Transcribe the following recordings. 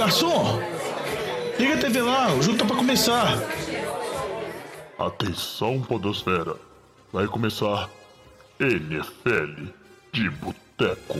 garçom! Liga a TV lá, o jogo tá pra começar! Atenção, podosfera! Vai começar NFL de Boteco!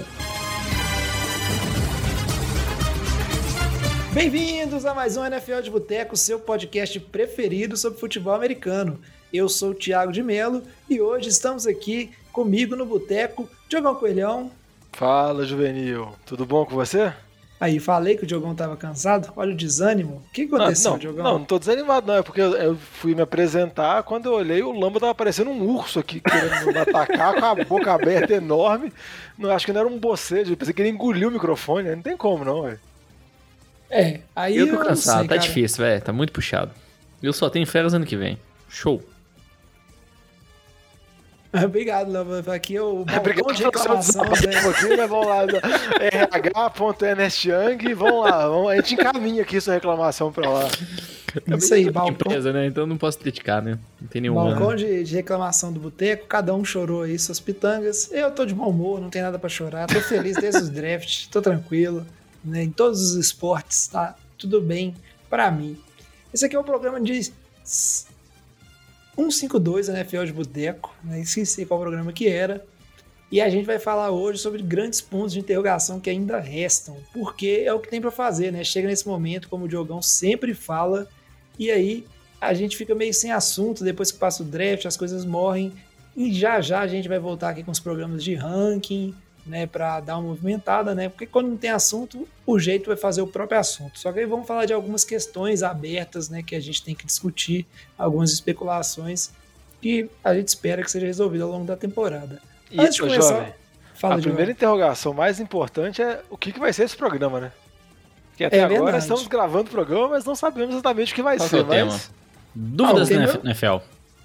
Bem-vindos a mais um NFL de Boteco, seu podcast preferido sobre futebol americano. Eu sou o Thiago de Melo e hoje estamos aqui comigo no Boteco, Diogão Coelhão. Fala, Juvenil. Tudo bom com você? Aí, falei que o Diogão tava cansado. Olha o desânimo. O que aconteceu, Diogão? Não tô desanimado não, é porque eu fui me apresentar, quando eu olhei, o Lambo tava parecendo um urso aqui, querendo me atacar, com a boca aberta enorme. Não, acho que não era um bocejo, eu pensei que ele engoliu o microfone, não tem como não, velho. É, aí eu tô cansado, sei, tá cara. Difícil, velho, tá muito puxado. Eu só tenho férias ano que vem. Show. Obrigado, Lambo. Aqui é o balcão de reclamações, né? Vão lá no rh.ernstyoung, vão lá, a gente encaminha aqui sua reclamação pra lá. Isso aí, balcão. Empresa, né? Então não posso criticar, né? Não tem nenhum balcão de reclamação do boteco, cada um chorou aí suas pitangas. Eu tô de bom humor, não tem nada pra chorar, tô feliz desde os drafts, tô tranquilo, né? Em todos os esportes, tá? Tudo bem pra mim. Esse aqui é um programa de 152 NFL de Boteco, né? Esqueci qual programa que era, e a gente vai falar hoje sobre grandes pontos de interrogação que ainda restam, porque é o que tem pra fazer, né? Chega nesse momento, como o Diogão sempre fala, e aí a gente fica meio sem assunto, depois que passa o draft, as coisas morrem, e já já a gente vai voltar aqui com os programas de ranking, né, pra dar uma movimentada, né, porque quando não tem assunto, o jeito é fazer o próprio assunto. Só que aí vamos falar de algumas questões abertas, né, que a gente tem que discutir, algumas especulações que a gente espera que seja resolvido ao longo da temporada. E antes de começar, jovem, fala, a primeira interrogação mais importante é o que vai ser esse programa, né? Que até agora verdade. Estamos gravando o programa, mas não sabemos exatamente o que vai Qual ser. É o mas... Dúvidas, né, Fel?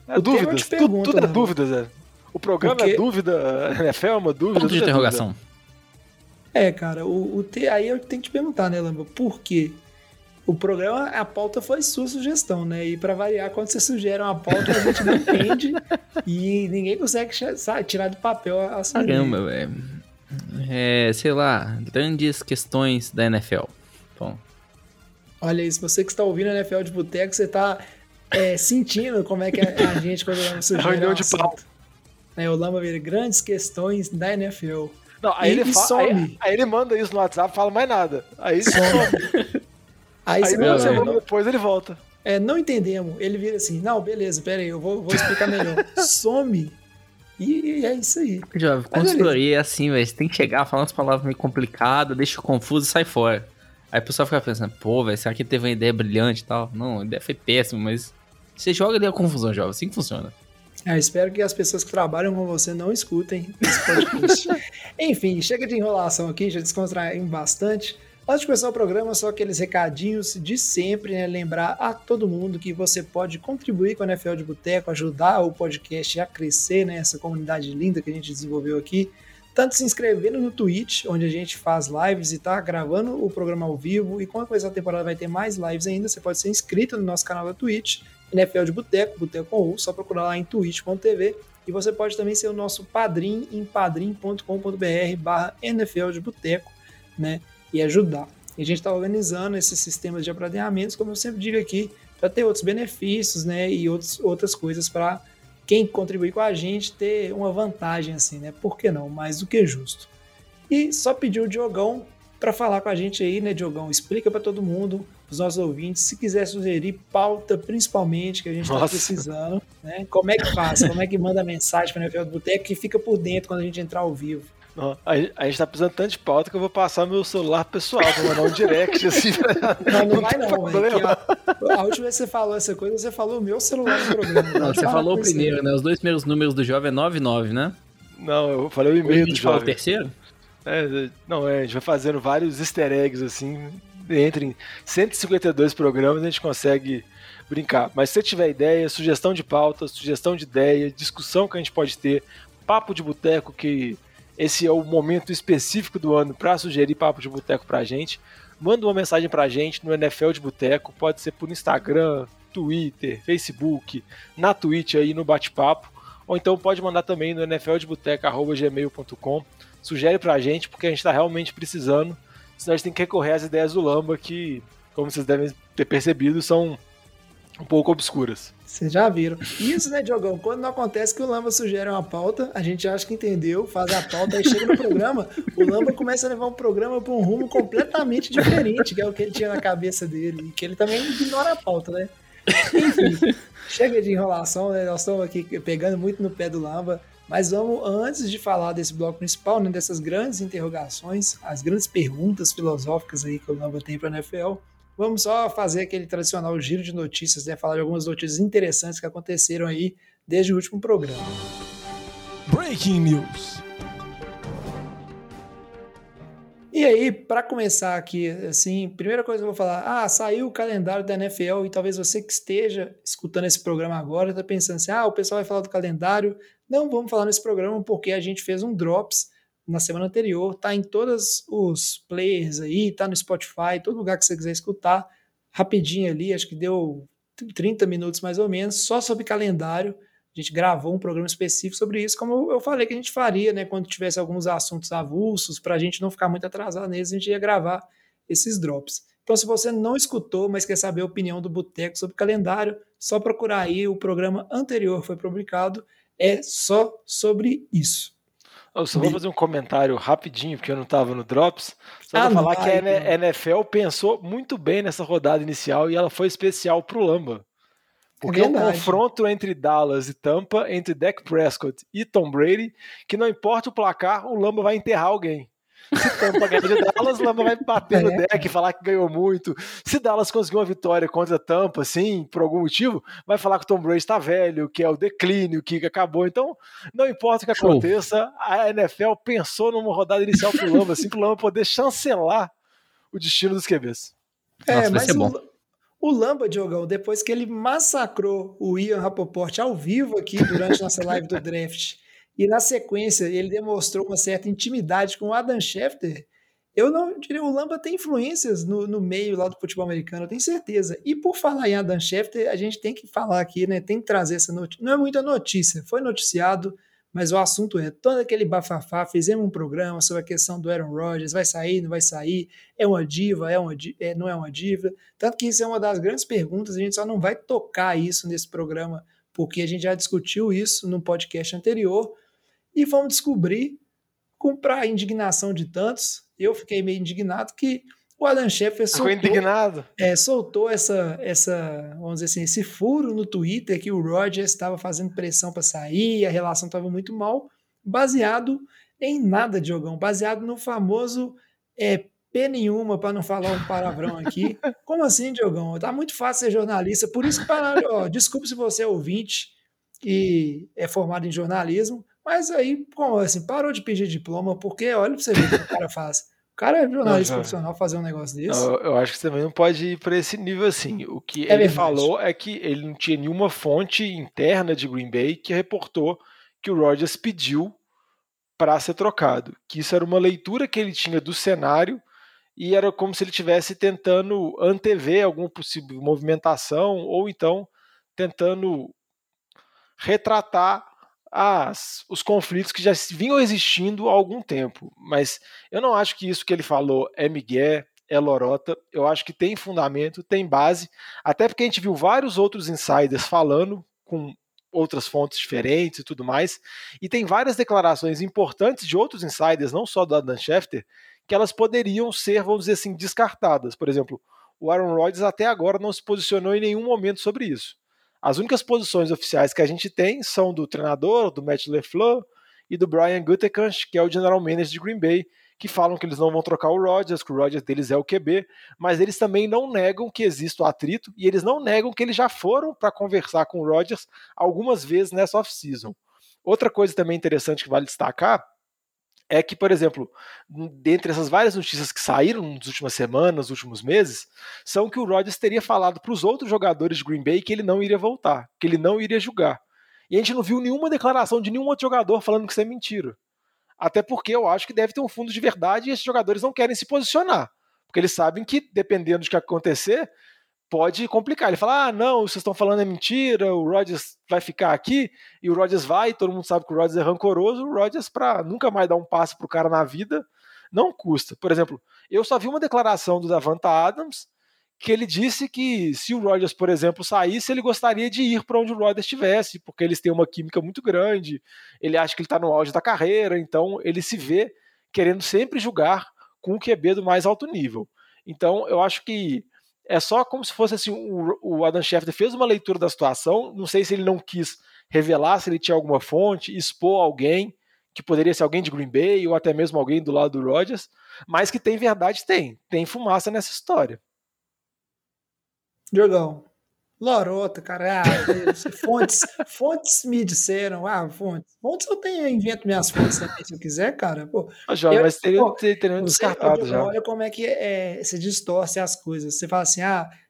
É, dúvidas, tudo é dúvidas, né? O programa é dúvida, NFL é uma dúvida. Ponto de interrogação. É, cara, aí eu tenho que te perguntar, né, Lambo, por quê? O programa, a pauta foi sua sugestão, né? E pra variar, quando vocês sugerem uma pauta, a gente não entende e ninguém consegue tirar do papel a sua. Caramba, velho. É, sei lá, grandes questões da NFL. Bom. Olha isso, você que está ouvindo a NFL de Boteco, você está sentindo como é que a gente, quando a gente sugere reunião de pauta. O Lamba vira grandes questões da NFL. Não, aí ele manda isso no WhatsApp, fala mais nada. Aí some. Aí depois ele volta. É, não entendemos. Ele vira assim, não, beleza, pera aí, eu vou explicar melhor. Some. E é isso aí. Já, quando explorar é assim, velho, você tem que chegar, falar umas palavras meio complicadas, deixa confuso e sai fora. Aí o pessoal fica pensando, pô, velho, será que teve uma ideia brilhante e tal? Não, a ideia foi péssima, mas você joga ali a confusão, jovem, assim que funciona. Eu espero que as pessoas que trabalham com você não escutem esse podcast. Enfim, chega de enrolação aqui, já descontraímos bastante. Antes de começar o programa, só aqueles recadinhos de sempre, né? Lembrar a todo mundo que você pode contribuir com a NFL de Boteco, ajudar o podcast a crescer, né? Essa comunidade linda que a gente desenvolveu aqui. Tanto se inscrevendo no Twitch, onde a gente faz lives e tá gravando o programa ao vivo. E com a coisa da temporada vai ter mais lives ainda, você pode ser inscrito no nosso canal da Twitch. NFL de Boteco, Boteco com U, só procurar lá em twitch.tv, e você pode também ser o nosso padrinho em padrim.com.br/NFL de Boteco, né, e ajudar. E a gente está organizando esses sistemas de apadrinhamentos, como eu sempre digo aqui, para ter outros benefícios, né, e outras coisas para quem contribuir com a gente ter uma vantagem, assim, né, por que não, mais do que justo. E só pedir o Diogão para falar com a gente aí, né, Diogão, explica para todo mundo, os nossos ouvintes, se quiser sugerir pauta principalmente, que a gente está precisando, né? Como é que faz? Como é que manda mensagem para o NFL do Boteco que fica por dentro quando a gente entrar ao vivo? Não, a gente está precisando tanto de pauta que eu vou passar meu celular pessoal, vou mandar um direct assim. Não vai não, velho. A última vez que você falou essa coisa, você falou o meu celular no programa. Não, você falou o primeiro, né? Os dois primeiros números do jovem é 99, né? Não, eu falei o e-mail do jovem. A gente fala o terceiro? A gente vai fazendo vários easter eggs assim. Entre 152 programas a gente consegue brincar, mas se você tiver ideia, sugestão de pauta, sugestão de ideia, discussão que a gente pode ter, papo de boteco, que esse é o momento específico do ano para sugerir papo de boteco pra gente, manda uma mensagem pra gente no NFL de Boteco, pode ser por Instagram, Twitter, Facebook, na Twitch aí no bate-papo, ou então pode mandar também no nfldeboteco@gmail.com, sugere pra gente, porque a gente tá realmente precisando senão a gente tem que recorrer às ideias do Lambo, que, como vocês devem ter percebido, são um pouco obscuras. Vocês já viram. Isso, né, Diogão? Quando não acontece que o Lamba sugere uma pauta, a gente acha que entendeu, faz a pauta, aí chega no programa, o Lamba começa a levar o programa para um rumo completamente diferente, que é o que ele tinha na cabeça dele, e que ele também ignora a pauta, né? Enfim, chega de enrolação, né? Nós estamos aqui pegando muito no pé do Lamba, mas vamos, antes de falar desse bloco principal, né, dessas grandes interrogações, as grandes perguntas filosóficas aí que o Lamba tem para a NFL, vamos só fazer aquele tradicional giro de notícias, né? Falar de algumas notícias interessantes que aconteceram aí desde o último programa. Breaking News. E aí, para começar aqui, assim, primeira coisa que eu vou falar, saiu o calendário da NFL, e talvez você que esteja escutando esse programa agora está pensando assim, o pessoal vai falar do calendário. Não vamos falar nesse programa porque a gente fez um Drops na semana anterior, tá em todos os players aí, tá no Spotify, todo lugar que você quiser escutar, rapidinho ali, acho que deu 30 minutos mais ou menos, só sobre calendário. A gente gravou um programa específico sobre isso, como eu falei que a gente faria, né, quando tivesse alguns assuntos avulsos, pra gente não ficar muito atrasado neles, a gente ia gravar esses drops. Então, se você não escutou, mas quer saber a opinião do Boteco sobre calendário, só procurar aí, o programa anterior foi publicado, é só sobre isso. Eu só vou fazer um comentário rapidinho, porque eu não estava no Drops, só para falar que a NFL pensou muito bem nessa rodada inicial e ela foi especial para o Lamba. Porque é um confronto entre Dallas e Tampa, entre Dak Prescott e Tom Brady, que não importa o placar, o Lamba vai enterrar alguém. Se Tampa ganhar de Dallas, o Lamba vai bater no Dak, falar que ganhou muito. Se Dallas conseguiu uma vitória contra Tampa, assim, por algum motivo, vai falar que o Tom Brady está velho, que é o declínio, que acabou. Então, não importa o que aconteça, a NFL pensou numa rodada inicial pro Lamba, assim, pro Lamba poder chancelar o destino dos QBs. Nossa, vai ser bom. O Lamba, Diogão, depois que ele massacrou o Ian Rapoport ao vivo aqui durante nossa live do draft, e na sequência ele demonstrou uma certa intimidade com o Adam Schefter, eu não diria, o Lamba tem influências no meio lá do futebol americano, eu tenho certeza. E por falar em Adam Schefter, a gente tem que falar aqui, né, tem que trazer essa notícia, não é muita notícia, foi noticiado, mas o assunto é todo aquele bafafá, fizemos um programa sobre a questão do Aaron Rodgers, vai sair, não vai sair, é uma diva, não é uma diva, tanto que isso é uma das grandes perguntas, a gente só não vai tocar isso nesse programa, porque a gente já discutiu isso num podcast anterior. E vamos descobrir, para a indignação de tantos, eu fiquei meio indignado que o Adam Schefter soltou essa, vamos dizer assim, esse furo no Twitter que o Rodgers estava fazendo pressão para sair, a relação estava muito mal, baseado em nada, Diogão, baseado no famoso P nenhuma, para não falar um palavrão aqui. Como assim, Diogão? Tá muito fácil ser jornalista, por isso que, desculpe se você é ouvinte e é formado em jornalismo, mas aí, como assim, parou de pedir diploma, porque olha pra você ver o que o cara faz. O cara é jornalista profissional, fazer um negócio desse. Eu acho que você também não pode ir para esse nível assim. O que ele falou é que ele não tinha nenhuma fonte interna de Green Bay que reportou que o Rodgers pediu para ser trocado. Que isso era uma leitura que ele tinha do cenário e era como se ele estivesse tentando antever alguma possível movimentação ou então tentando retratar os conflitos que já vinham existindo há algum tempo, mas eu não acho que isso que ele falou é migué, é lorota, eu acho que tem fundamento, tem base, até porque a gente viu vários outros insiders falando com outras fontes diferentes e tudo mais, e tem várias declarações importantes de outros insiders, não só do Adam Schefter, que elas poderiam ser, vamos dizer assim, descartadas. Por exemplo, o Aaron Rodgers até agora não se posicionou em nenhum momento sobre isso. As únicas posições oficiais que a gente tem são do treinador, do Matt LaFleur e do Brian Gutekunst, que é o general manager de Green Bay, que falam que eles não vão trocar o Rodgers, que o Rodgers deles é o QB, mas eles também não negam que existe o atrito e eles não negam que eles já foram para conversar com o Rodgers algumas vezes nessa off-season. Outra coisa também interessante que vale destacar é que, por exemplo, dentre essas várias notícias que saíram nas últimas semanas, nos últimos meses, são que o Rodgers teria falado para os outros jogadores de Green Bay que ele não iria voltar, que ele não iria jogar. E a gente não viu nenhuma declaração de nenhum outro jogador falando que isso é mentira. Até porque eu acho que deve ter um fundo de verdade e esses jogadores não querem se posicionar, porque eles sabem que, dependendo do que acontecer, pode complicar. Ele fala, não, vocês estão falando é mentira, o Rodgers vai ficar aqui, e o Rodgers vai, todo mundo sabe que o Rodgers é rancoroso, o Rodgers, para nunca mais dar um passo pro cara na vida, não custa. Por exemplo, eu só vi uma declaração do Davante Adams que ele disse que se o Rodgers, por exemplo, saísse, ele gostaria de ir para onde o Rodgers estivesse, porque eles têm uma química muito grande, ele acha que ele está no auge da carreira, então ele se vê querendo sempre jogar com o QB do mais alto nível. Então, eu acho que é só como se fosse assim, o Adam Schefter fez uma leitura da situação, não sei se ele não quis revelar, se ele tinha alguma fonte, expor alguém, que poderia ser alguém de Green Bay, ou até mesmo alguém do lado do Rodgers, mas que tem verdade, tem fumaça nessa história. Diogão, lorota, caralho, fontes me disseram, fontes eu tenho, invento minhas fontes também, se eu quiser, cara, pô. Jorge, mas teria descartado você, já. Olha como é que você distorce as coisas, você fala assim,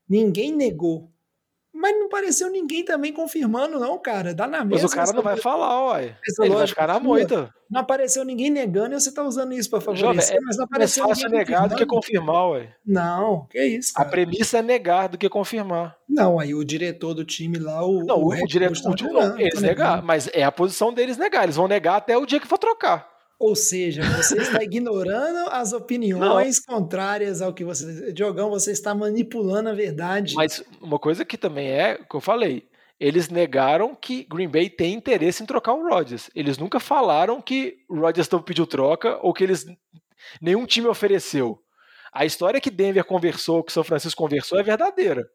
ninguém negou, mas não pareceu ninguém também confirmando não, cara, dá na mesa. Mas o cara não vai falar, uai, ele vai ficar na moita. Não apareceu ninguém negando e você tá usando isso pra favorecer, Jorge, mas não apareceu ninguém. É mais fácil negar do que confirmar, uai. Não, que isso, cara. A premissa é negar do que confirmar. Não, aí o diretor do time lá, o diretor do time não, eles negar, mas é a posição deles negar, eles vão negar até o dia que for trocar. Ou seja, você está ignorando as opiniões contrárias ao que você... Diogão, você está manipulando a verdade. Mas uma coisa que também é, que eu falei, eles negaram que Green Bay tem interesse em trocar o Rodgers. Eles nunca falaram que o Rodgers não pediu troca ou que eles nenhum time ofereceu. A história que Denver conversou, que São Francisco conversou, é verdadeira.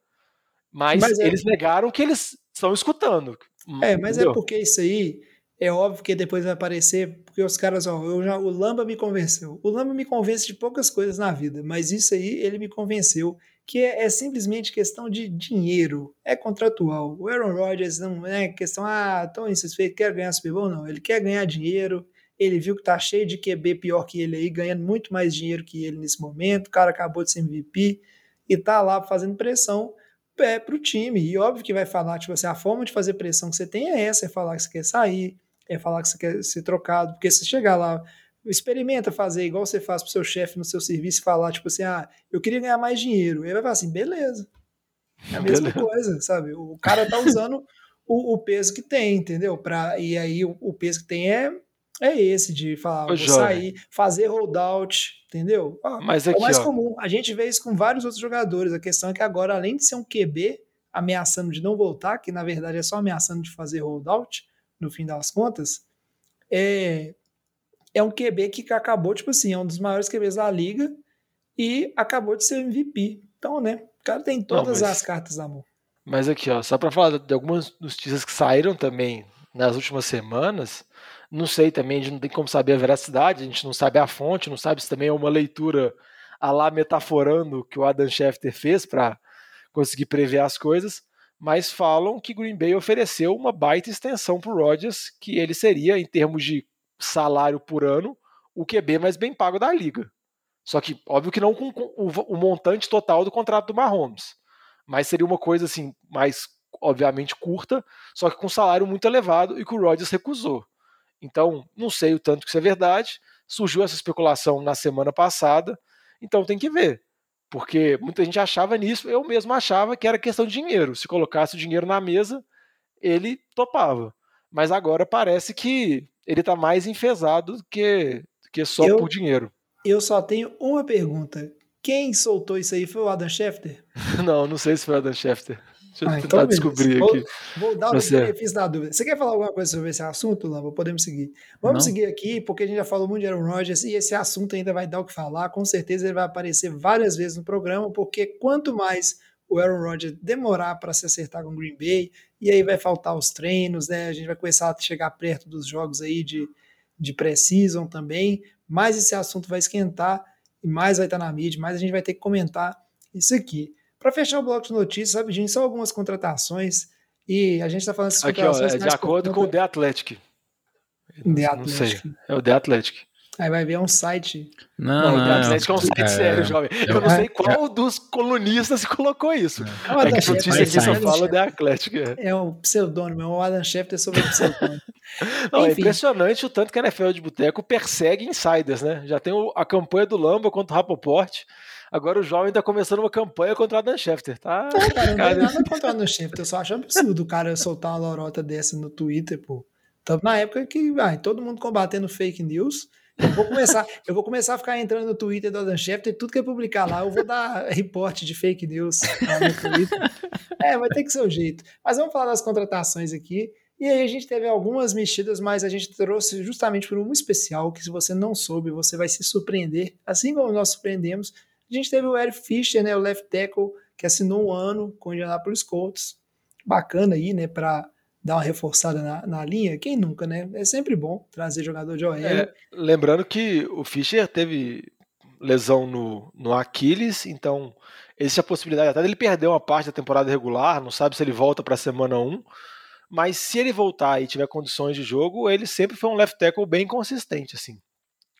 Mas eles negaram que eles estão escutando. Mas entendeu? É porque isso aí... É óbvio que depois vai aparecer, porque os caras, o Lamba me convenceu. O Lamba me convence de poucas coisas na vida, mas isso aí ele me convenceu, que é simplesmente questão de dinheiro, é contratual. O Aaron Rodgers não é questão, tão insatisfeito, quer ganhar Super Bowl, não. Ele quer ganhar dinheiro, ele viu que tá cheio de QB pior que ele aí, ganhando muito mais dinheiro que ele nesse momento, o cara acabou de ser MVP e tá lá fazendo pressão. Pro time, e óbvio que vai falar, tipo assim, a forma de fazer pressão que você tem é essa, é falar que você quer sair, é falar que você quer ser trocado, porque se chegar lá, experimenta fazer igual você faz pro seu chefe no seu serviço, falar tipo assim, eu queria ganhar mais dinheiro, ele vai falar assim, beleza, é a mesma coisa, sabe, o cara tá usando o peso que tem, entendeu, e aí o peso que tem é esse de falar, vou sair, fazer holdout, entendeu? Mas aqui, é o mais comum, a gente vê isso com vários outros jogadores, a questão é que agora, além de ser um QB ameaçando de não voltar, que na verdade é só ameaçando de fazer holdout, no fim das contas, é um QB que acabou, tipo assim, é um dos maiores QBs da liga e acabou de ser MVP. Então, né, o cara tem todas as cartas da mão. Mas aqui, só pra falar de algumas notícias que saíram também nas últimas semanas, não sei também, a gente não tem como saber a veracidade, a gente não sabe a fonte, não sabe se também é uma leitura a lá metaforando que o Adam Schefter fez para conseguir prever as coisas, mas falam que Green Bay ofereceu uma baita extensão para o Rodgers, que ele seria, em termos de salário por ano, o QB mais bem pago da liga. Só que, óbvio que não com o montante total do contrato do Mahomes, mas seria uma coisa assim, mais obviamente curta, só que com um salário muito elevado e que o Rodgers recusou. Então, não sei o tanto que isso é verdade, surgiu essa especulação na semana passada, então tem que ver, porque muita gente achava nisso, eu mesmo achava que era questão de dinheiro, se colocasse o dinheiro na mesa, ele topava, mas agora parece que ele está mais enfesado do que só por dinheiro. Eu só tenho uma pergunta, quem soltou isso aí foi o Adam Schefter? Não sei se foi o Adam Schefter. Deixa eu tentar descobrir aqui. Vou dar o benefício da dúvida. Você quer falar alguma coisa sobre esse assunto, Lamba? Podemos seguir. Vamos seguir aqui, porque a gente já falou muito de Aaron Rodgers e esse assunto ainda vai dar o que falar. Com certeza ele vai aparecer várias vezes no programa, porque quanto mais o Aaron Rodgers demorar para se acertar com o Green Bay, e aí vai faltar os treinos, né? A gente vai começar a chegar perto dos jogos aí de pré-season também, mais esse assunto vai esquentar e mais vai estar na mídia, mais a gente vai ter que comentar isso aqui. Para fechar o bloco de notícias, rapidinho, só algumas contratações, e a gente está falando dessas contratações... de acordo com o The Athletic. Não sei, é o The Athletic. Aí vai ver um site... Não, o The Athletic é um site sério, jovem. Eu não sei qual dos colunistas colocou isso. É que a notícia aqui só fala The Athletic. É um pseudônimo, é o Adam Schefter sobre o pseudônimo. Não, é impressionante o tanto que a NFL de Boteco persegue insiders, né? Já tem a campanha do Lambo contra o Rapoport. Agora o jovem tá começando uma campanha contra o Adam Schefter, tá? Não, cara, não tem nada contra o Adam Schefter, eu só acho absurdo o cara soltar uma lorota dessa no Twitter, pô. Então, na época que todo mundo combatendo fake news, Eu vou começar a ficar entrando no Twitter do Adam Schefter e tudo que eu publicar lá, eu vou dar reporte de fake news lá no Twitter. Vai ter que ser o jeito. Mas vamos falar das contratações aqui. E aí a gente teve algumas mexidas, mas a gente trouxe justamente por um especial, que se você não soube, você vai se surpreender. Assim como nós surpreendemos, a gente teve o Eric Fischer, né, o left tackle, que assinou um ano com o Indianapolis Colts. Bacana aí, né, para dar uma reforçada na linha. Quem nunca, né? É sempre bom trazer jogador de OL. Lembrando que o Fischer teve lesão no Aquiles, então existe a possibilidade até dele perder uma parte da temporada regular, não sabe se ele volta para a semana 1. Mas se ele voltar e tiver condições de jogo, ele sempre foi um left tackle bem consistente, assim.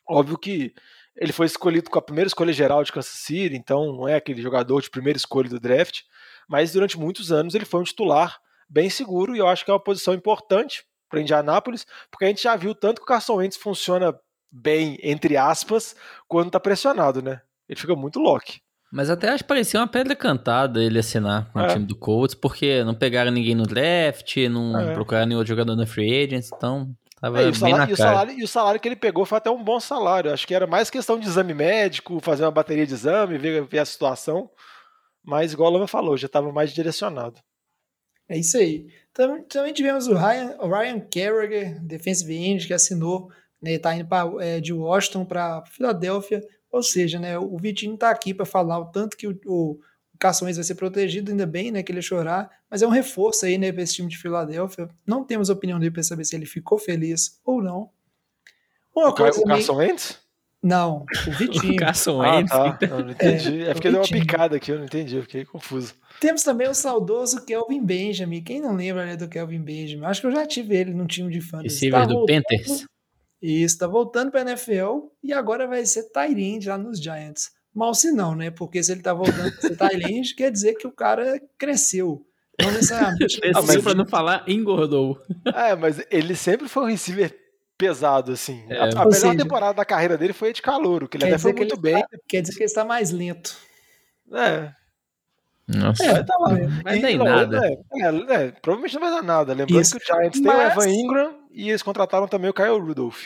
Óbvio que ele foi escolhido com a primeira escolha geral de Kansas City, então não é aquele jogador de primeira escolha do draft, mas durante muitos anos ele foi um titular bem seguro, e eu acho que é uma posição importante para Indianápolis, porque a gente já viu tanto que o Carson Wentz funciona bem, entre aspas, quando está pressionado, né? Ele fica muito lock. Mas até acho que parecia uma pedra cantada ele assinar com o time do Colts, porque não pegaram ninguém no draft, não procuraram nenhum outro jogador na free agents, então tava bem na cara. E o salário que ele pegou foi até um bom salário, acho que era mais questão de exame médico, fazer uma bateria de exame, ver a situação, mas igual o Lama falou, já estava mais direcionado. É isso aí. Também tivemos o Ryan Kerrigan, defensive end, que assinou, né, tá indo de Washington para Filadélfia. Ou seja, né, o Vitinho está aqui para falar o tanto que o Carson Wentz vai ser protegido, ainda bem, né, que ele chorar, mas é um reforço aí, né, para esse time de Filadélfia. Não temos opinião dele para saber se ele ficou feliz ou não. O Carson Wentz? Não, o Vitinho. O Carson Wentz. Tá. Eu não entendi. É porque deu uma picada aqui, eu não entendi, eu fiquei confuso. Temos também o saudoso Kelvin Benjamin. Quem não lembra, né, do Kelvin Benjamin? Acho que eu já tive ele num time de fã. Esse tá do Panthers. Isso, tá voltando para a NFL e agora vai ser tight end lá nos Giants. Mal se não, né? Porque se ele tá voltando para ser tight end, quer dizer que o cara cresceu. Não necessariamente. Cresceu para não falar, engordou. Mas ele sempre foi um receiver pesado, assim. A melhor temporada da carreira dele foi a de calouro, que ele até foi muito bem. Quer dizer que ele está mais lento. Nossa. Tá lá. Mas nem nada. Provavelmente não vai dar nada. Lembrando que o Giants tem o Evan Ingram e eles contrataram também o Kyle Rudolph.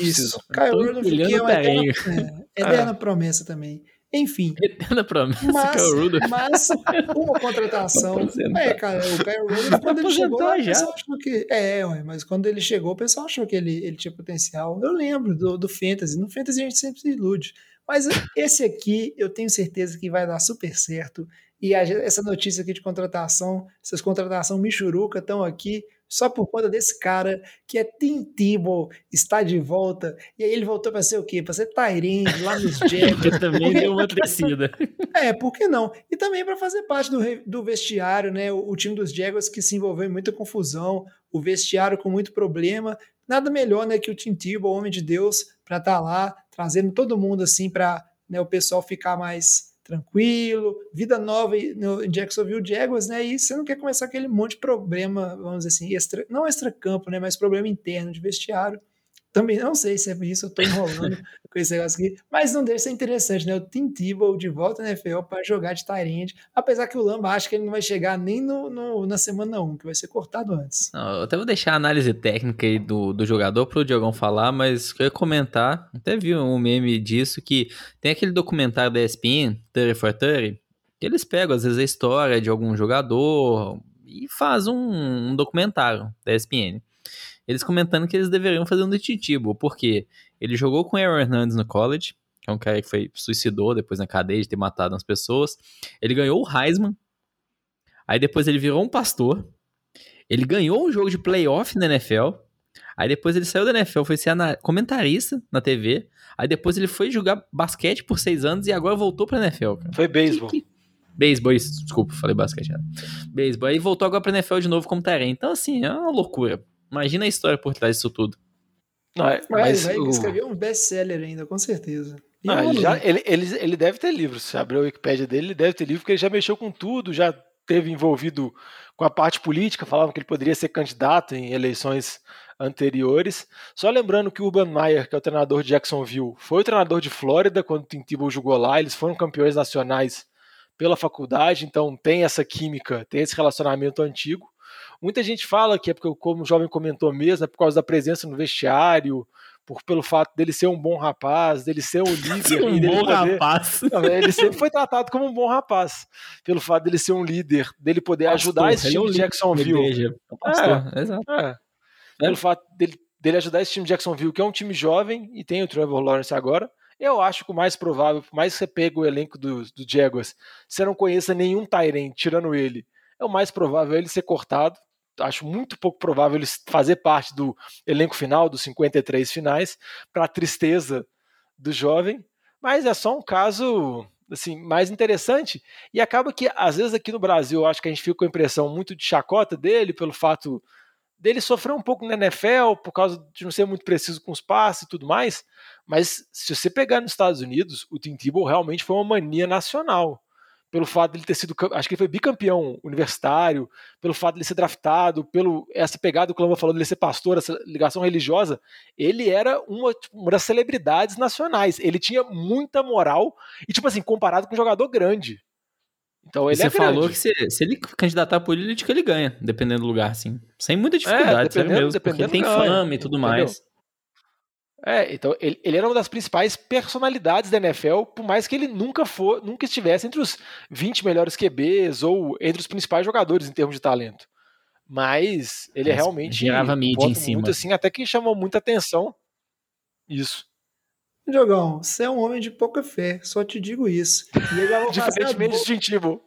Isso, Kyle Rudolph, que é uma eterna promessa também. Enfim. Eterna promessa, Kyle Rudolph. Mas uma contratação... cara, o Kyle Rudolph, quando ele chegou, o pessoal achou que... mas quando ele chegou, o pessoal achou que ele tinha potencial. Eu lembro do Fantasy. No Fantasy a gente sempre se ilude. Mas esse aqui, eu tenho certeza que vai dar super certo. E essa notícia aqui de contratação, essas contratações michuruca estão aqui só por conta desse cara, que é Tim Tebow, está de volta. E aí ele voltou para ser o quê? Para ser Tyrande lá nos Jaguars. Também deu uma crescida. Por que não? E também para fazer parte do vestiário, né? O time dos Jaguars que se envolveu em muita confusão, o vestiário com muito problema. Nada melhor, né, que o Tim Tebow, homem de Deus, para estar lá, trazendo todo mundo assim para, né, o pessoal ficar mais... tranquilo, vida nova no Jacksonville Jaguars, né, e você não quer começar aquele monte de problema, vamos dizer assim, não extra-campo, né, mas problema interno de vestiário, também não sei se é isso, eu tô enrolando com esse negócio aqui, mas não deve ser interessante, né, o Tim Tebow de volta na NFL para jogar de tight end, apesar que o Lamba acha que ele não vai chegar nem na semana 1, que vai ser cortado antes. Não, eu até vou deixar a análise técnica aí do jogador pro Diogão falar, mas eu ia comentar, até vi um meme disso, que tem aquele documentário da ESPN, 30 for 30, que eles pegam às vezes a história de algum jogador e faz um documentário da ESPN. Eles comentando que eles deveriam fazer um do Tim Tebow, porque ele jogou com o Aaron Rodgers no college, que é um cara que suicidou depois na cadeia de ter matado umas pessoas. Ele ganhou o Heisman, aí depois ele virou um pastor, ele ganhou um jogo de playoff na NFL, aí depois ele saiu da NFL, foi ser comentarista na TV, aí depois ele foi jogar basquete por 6 anos e agora voltou pra NFL. Cara. Foi beisebol. Beisebol, desculpa, falei basquete. Beisebol, aí voltou agora pra NFL de novo como tarém. Então, assim, é uma loucura. Imagina a história por trás disso tudo. Não, mas ele escreveu um best-seller ainda, com certeza. Ele deve ter livro. Se abrir a Wikipédia dele, ele deve ter livro, porque ele já mexeu com tudo, já esteve envolvido com a parte política, falavam que ele poderia ser candidato em eleições anteriores. Só lembrando que o Urban Meyer, que é o treinador de Jacksonville, foi o treinador de Flórida quando o Tim Tebow jogou lá, eles foram campeões nacionais pela faculdade, então tem essa química, tem esse relacionamento antigo. Muita gente fala que é porque, como o jovem comentou mesmo, é por causa da presença no vestiário, pelo fato dele ser um bom rapaz, dele ser um líder. Ele sempre foi tratado como um bom rapaz, pelo fato dele ser um líder, dele poder ajudar esse time de Jacksonville. Pelo fato dele ajudar esse time de Jacksonville, que é um time jovem e tem o Trevor Lawrence agora. Eu acho que o mais provável, por mais que você pegue o elenco do Jaguars, você não conheça nenhum tight end, tirando ele, é o mais provável ele ser cortado. Acho muito pouco provável ele fazer parte do elenco final, dos 53 finais, para a tristeza do jovem, mas é só um caso assim, mais interessante, e acaba que às vezes aqui no Brasil, acho que a gente fica com a impressão muito de chacota dele, pelo fato dele sofrer um pouco na NFL, por causa de não ser muito preciso com os passes e tudo mais, mas se você pegar nos Estados Unidos, o Tim Tebow realmente foi uma mania nacional, pelo fato de ele ter sido, acho que ele foi bicampeão universitário, pelo fato de ele ser draftado, pelo essa pegada que o Lamba falou, de ele ser pastor, essa ligação religiosa, ele era uma das celebridades nacionais, ele tinha muita moral, e tipo assim, comparado com um jogador grande. Então ele é grande. Você falou que se ele candidatar por política, ele ganha, dependendo do lugar, assim. Sem muita dificuldade, sabe mesmo, porque ele tem fama e tudo mais. Então ele era uma das principais personalidades da NFL, por mais que ele nunca estivesse entre os 20 melhores QBs ou entre os principais jogadores em termos de talento. Mas ele realmente gerava mídia em cima. Muito assim, até que chamou muita atenção isso. Diogão, você é um homem de pouca fé, só te digo isso. Diferentemente do Tim Tebow.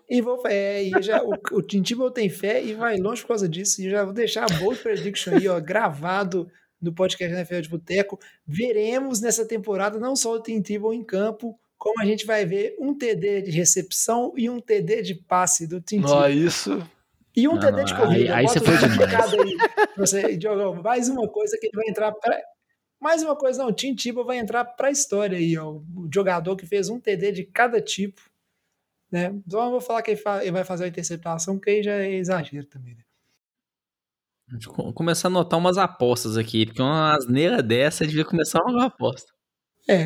O Tim Tebow tem fé e vai longe por causa disso. E já vou deixar a bold prediction aí, ó, gravado no podcast NFL de Boteco. Veremos nessa temporada não só o Tim Tebow em campo, como a gente vai ver um TD de recepção e um TD de passe do Tim Tebow. E um TD de corrida. Aí você foi demais. Diogão, mais uma coisa que ele vai entrar para... Mais uma coisa, não, o Tim Tebow vai entrar para a história aí, ó, o jogador que fez um TD de cada tipo, né? Só não vou falar que ele vai fazer a interceptação, porque aí já é exagero também, né? Deixa eu começar a anotar umas apostas aqui, porque uma asneira dessa devia começar uma nova aposta.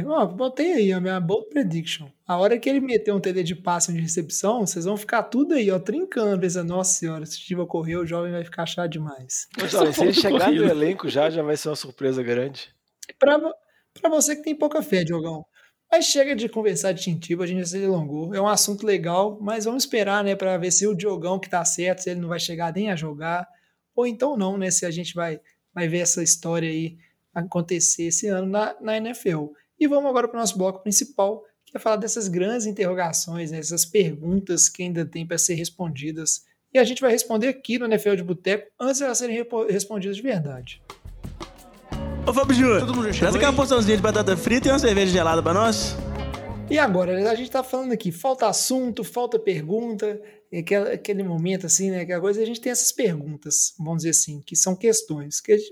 Ó, botei aí a minha bold prediction. A hora que ele meter um TD de passe ou de recepção, vocês vão ficar tudo aí, ó, trincando. Pensa, nossa senhora, se o Tebow correr, o jovem vai ficar chato demais. Mas, olha, se ele chegar corrido no elenco já vai ser uma surpresa grande. Pra você que tem pouca fé, Diogão. Mas chega de conversar de Tim Tebow, a gente já se delongou. É um assunto legal, mas vamos esperar, né, pra ver se o Diogão que tá certo, se ele não vai chegar nem a jogar, ou então não, né, se a gente vai ver essa história aí acontecer esse ano na NFL. E vamos agora para o nosso bloco principal, que é falar dessas grandes interrogações, né, essas perguntas que ainda tem para ser respondidas. E a gente vai responder aqui no NFL de Boteco, antes de elas serem respondidas de verdade. Ô Fábio Júnior, traz aqui uma porçãozinha de batata frita e uma cerveja gelada pra nós. E agora, a gente tá falando aqui, falta assunto, falta pergunta, aquele momento assim, né, aquela coisa, a gente tem essas perguntas, vamos dizer assim, que são questões, que a gente,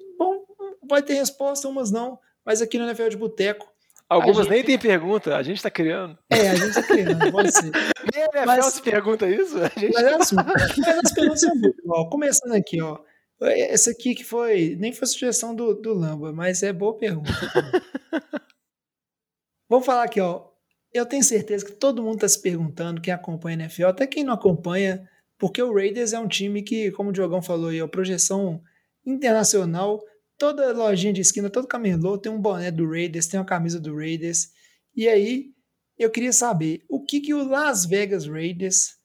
vai ter resposta, umas não, mas aqui no NFL de Boteco... Algumas nem tem pergunta, a gente tá criando. A gente tá criando, pode ser. Nem a NFL se pergunta isso, a gente... Mas é assunto, mas as perguntas são boas, ó, começando aqui, ó. Essa aqui que foi, nem foi sugestão do Lamba, mas é boa pergunta. Vamos falar aqui, ó. Eu tenho certeza que todo mundo está se perguntando, quem acompanha a NFL, até quem não acompanha, porque o Raiders é um time que, como o Diogão falou aí, ó, projeção internacional, toda lojinha de esquina, todo camelô tem um boné do Raiders, tem uma camisa do Raiders. E aí, eu queria saber, o que o Las Vegas Raiders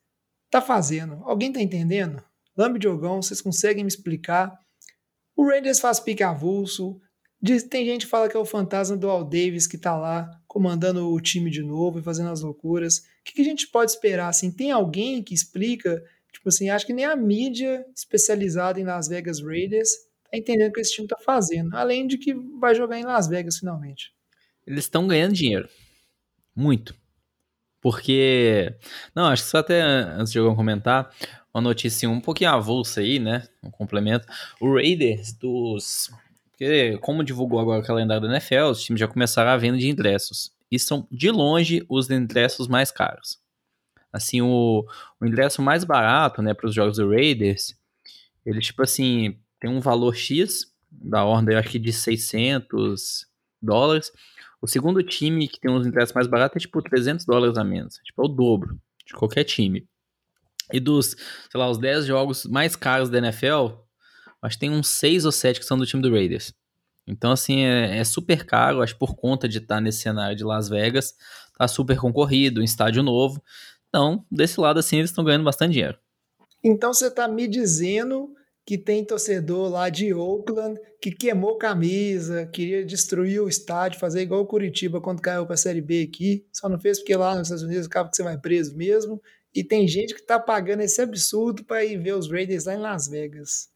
tá fazendo? Alguém tá entendendo? Lambe, Diogão, vocês conseguem me explicar? O Raiders faz pique avulso, tem gente que fala que é o fantasma do Al Davis que tá lá comandando o time de novo e fazendo as loucuras. O que a gente pode esperar? Assim, tem alguém que explica? Tipo assim, acho que nem a mídia especializada em Las Vegas Raiders tá entendendo o que esse time tá fazendo, além de que vai jogar em Las Vegas finalmente. Eles estão ganhando dinheiro. Muito. Porque... Não, acho que só até antes de Diogão comentar... Uma notícia um pouquinho avulsa aí, né? Um complemento. O Raiders dos... Porque como divulgou agora o calendário da NFL, os times já começaram a venda de ingressos. E são, de longe, os ingressos mais caros. Assim, o ingresso mais barato, né, para os jogos do Raiders, ele, tipo assim, tem um valor X, da ordem, eu acho que de $600. O segundo time que tem os ingressos mais baratos é, tipo, $300 a menos. Tipo, é o dobro de qualquer time. E dos, sei lá, os 10 jogos mais caros da NFL, acho que tem uns 6 ou 7 que são do time do Raiders. Então, assim, é super caro, acho que por conta de estar nesse cenário de Las Vegas, tá super concorrido, um estádio novo. Então, desse lado, assim, eles estão ganhando bastante dinheiro. Então, você tá me dizendo que tem torcedor lá de Oakland que queimou camisa, queria destruir o estádio, fazer igual o Curitiba quando caiu para a Série B aqui, só não fez porque lá nos Estados Unidos acaba que você vai preso mesmo, e tem gente que tá pagando esse absurdo para ir ver os Raiders lá em Las Vegas.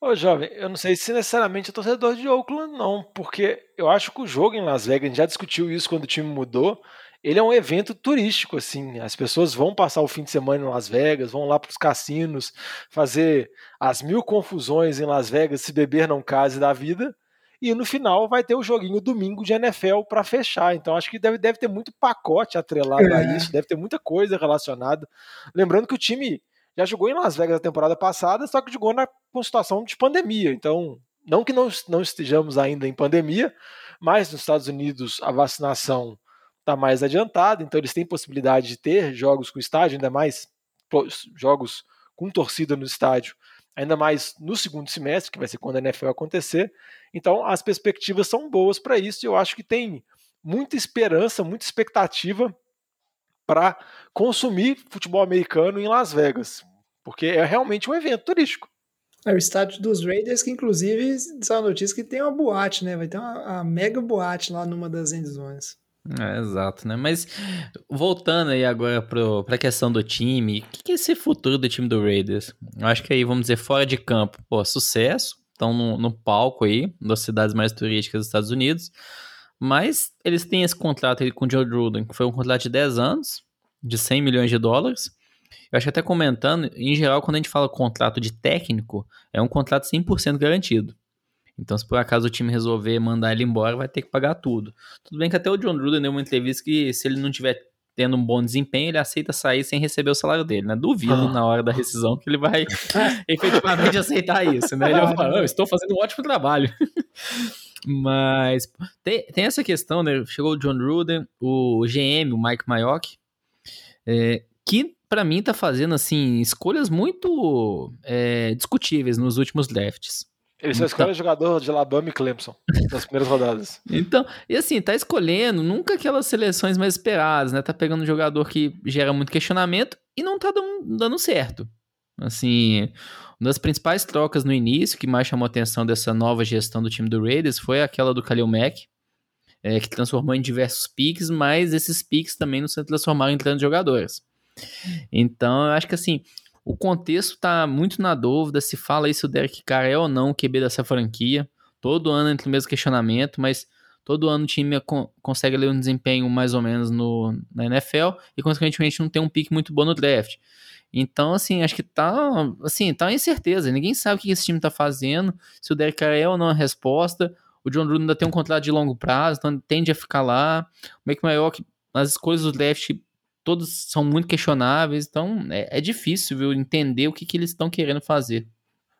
Ô, jovem, eu não sei se necessariamente é torcedor de Oakland, não, porque eu acho que o jogo em Las Vegas, a gente já discutiu isso quando o time mudou, ele é um evento turístico, assim, as pessoas vão passar o fim de semana em Las Vegas, vão lá para os cassinos, fazer as mil confusões em Las Vegas, se beber não case da vida, e no final vai ter o joguinho domingo de NFL para fechar, então acho que deve ter muito pacote atrelado a isso, deve ter muita coisa relacionada, lembrando que o time já jogou em Las Vegas a temporada passada, só que jogou na situação de pandemia. Então, não que não estejamos ainda em pandemia, mas nos Estados Unidos a vacinação está mais adiantada, então eles têm possibilidade de ter jogos com estádio, ainda mais jogos com torcida no estádio, ainda mais no segundo semestre, que vai ser quando a NFL acontecer. Então, as perspectivas são boas para isso e eu acho que tem muita esperança, muita expectativa para consumir futebol americano em Las Vegas, porque é realmente um evento turístico. É o estádio dos Raiders, que inclusive saiu a notícia que tem uma boate, né? Vai ter uma mega boate lá numa das endzones. É, exato, né? Mas voltando aí agora para a questão do time, o que é esse futuro do time do Raiders? Eu acho que aí, vamos dizer, fora de campo, pô, sucesso, estão no palco aí, das cidades mais turísticas dos Estados Unidos. Mas eles têm esse contrato aí com o Jon Gruden, que foi um contrato de 10 anos, de 100 milhões de dólares. Eu acho que até comentando, em geral, quando a gente fala contrato de técnico, é um contrato 100% garantido. Então, se por acaso o time resolver mandar ele embora, vai ter que pagar tudo. Tudo bem que até o Jon Gruden deu uma entrevista que, se ele não estiver tendo um bom desempenho, ele aceita sair sem receber o salário dele, né? Duvido na hora da rescisão que ele vai efetivamente aceitar isso, né? Ele vai falar, eu estou fazendo um ótimo trabalho. Mas tem essa questão, né? Chegou o Jon Gruden, o GM, o Mike Mayock, que pra mim tá fazendo assim escolhas muito discutíveis nos últimos drafts. Ele só escolhe jogador de Alabama e Clemson nas primeiras rodadas. Então, e assim, tá escolhendo nunca aquelas seleções mais esperadas, né? Tá pegando um jogador que gera muito questionamento e não tá dando certo. Assim, uma das principais trocas no início que mais chamou a atenção dessa nova gestão do time do Raiders foi aquela do Khalil Mack, que transformou em diversos picks, mas esses picks também não se transformaram em grandes jogadores. Então, eu acho que assim, o contexto está muito na dúvida, se fala isso, o Derek Carr é ou não o QB dessa franquia. Todo ano entra o mesmo questionamento, mas todo ano o time consegue ler um desempenho mais ou menos na NFL e, consequentemente, não tem um pick muito bom no draft. Então, assim, acho que tá uma incerteza. Ninguém sabe o que esse time tá fazendo, se o Derek Carr é ou não a resposta. O Jon Gruden ainda tem um contrato de longo prazo, então tende a ficar lá. O Mike Mayock, as escolhas do draft, todas são muito questionáveis. Então, é difícil, viu, entender o que eles estão querendo fazer.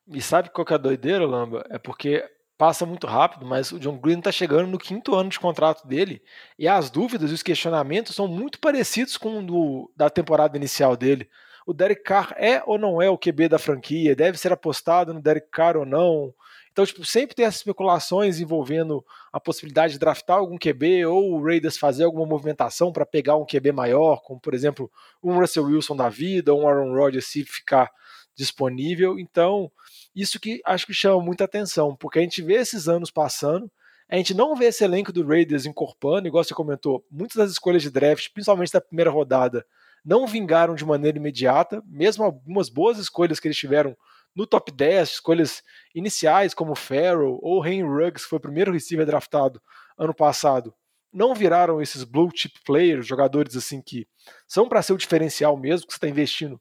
E sabe qual que é a doideira, Lamba? É porque passa muito rápido, mas o Jon Gruden está chegando no 5º ano de contrato dele e as dúvidas e os questionamentos são muito parecidos com o da temporada inicial dele. O Derek Carr é ou não é o QB da franquia? Deve ser apostado no Derek Carr ou não? Então, tipo, sempre tem essas especulações envolvendo a possibilidade de draftar algum QB ou o Raiders fazer alguma movimentação para pegar um QB maior, como, por exemplo, um Russell Wilson da vida, um Aaron Rodgers, se ficar disponível. Então, isso que acho que chama muita atenção, porque a gente vê esses anos passando, a gente não vê esse elenco do Raiders encorpando, igual você comentou, muitas das escolhas de draft, principalmente da primeira rodada, não vingaram de maneira imediata, mesmo algumas boas escolhas que eles tiveram no top 10, escolhas iniciais como Farrell ou Henry Ruggs, que foi o primeiro receiver draftado ano passado, não viraram esses blue chip players, jogadores assim que são para ser o diferencial mesmo, que você está investindo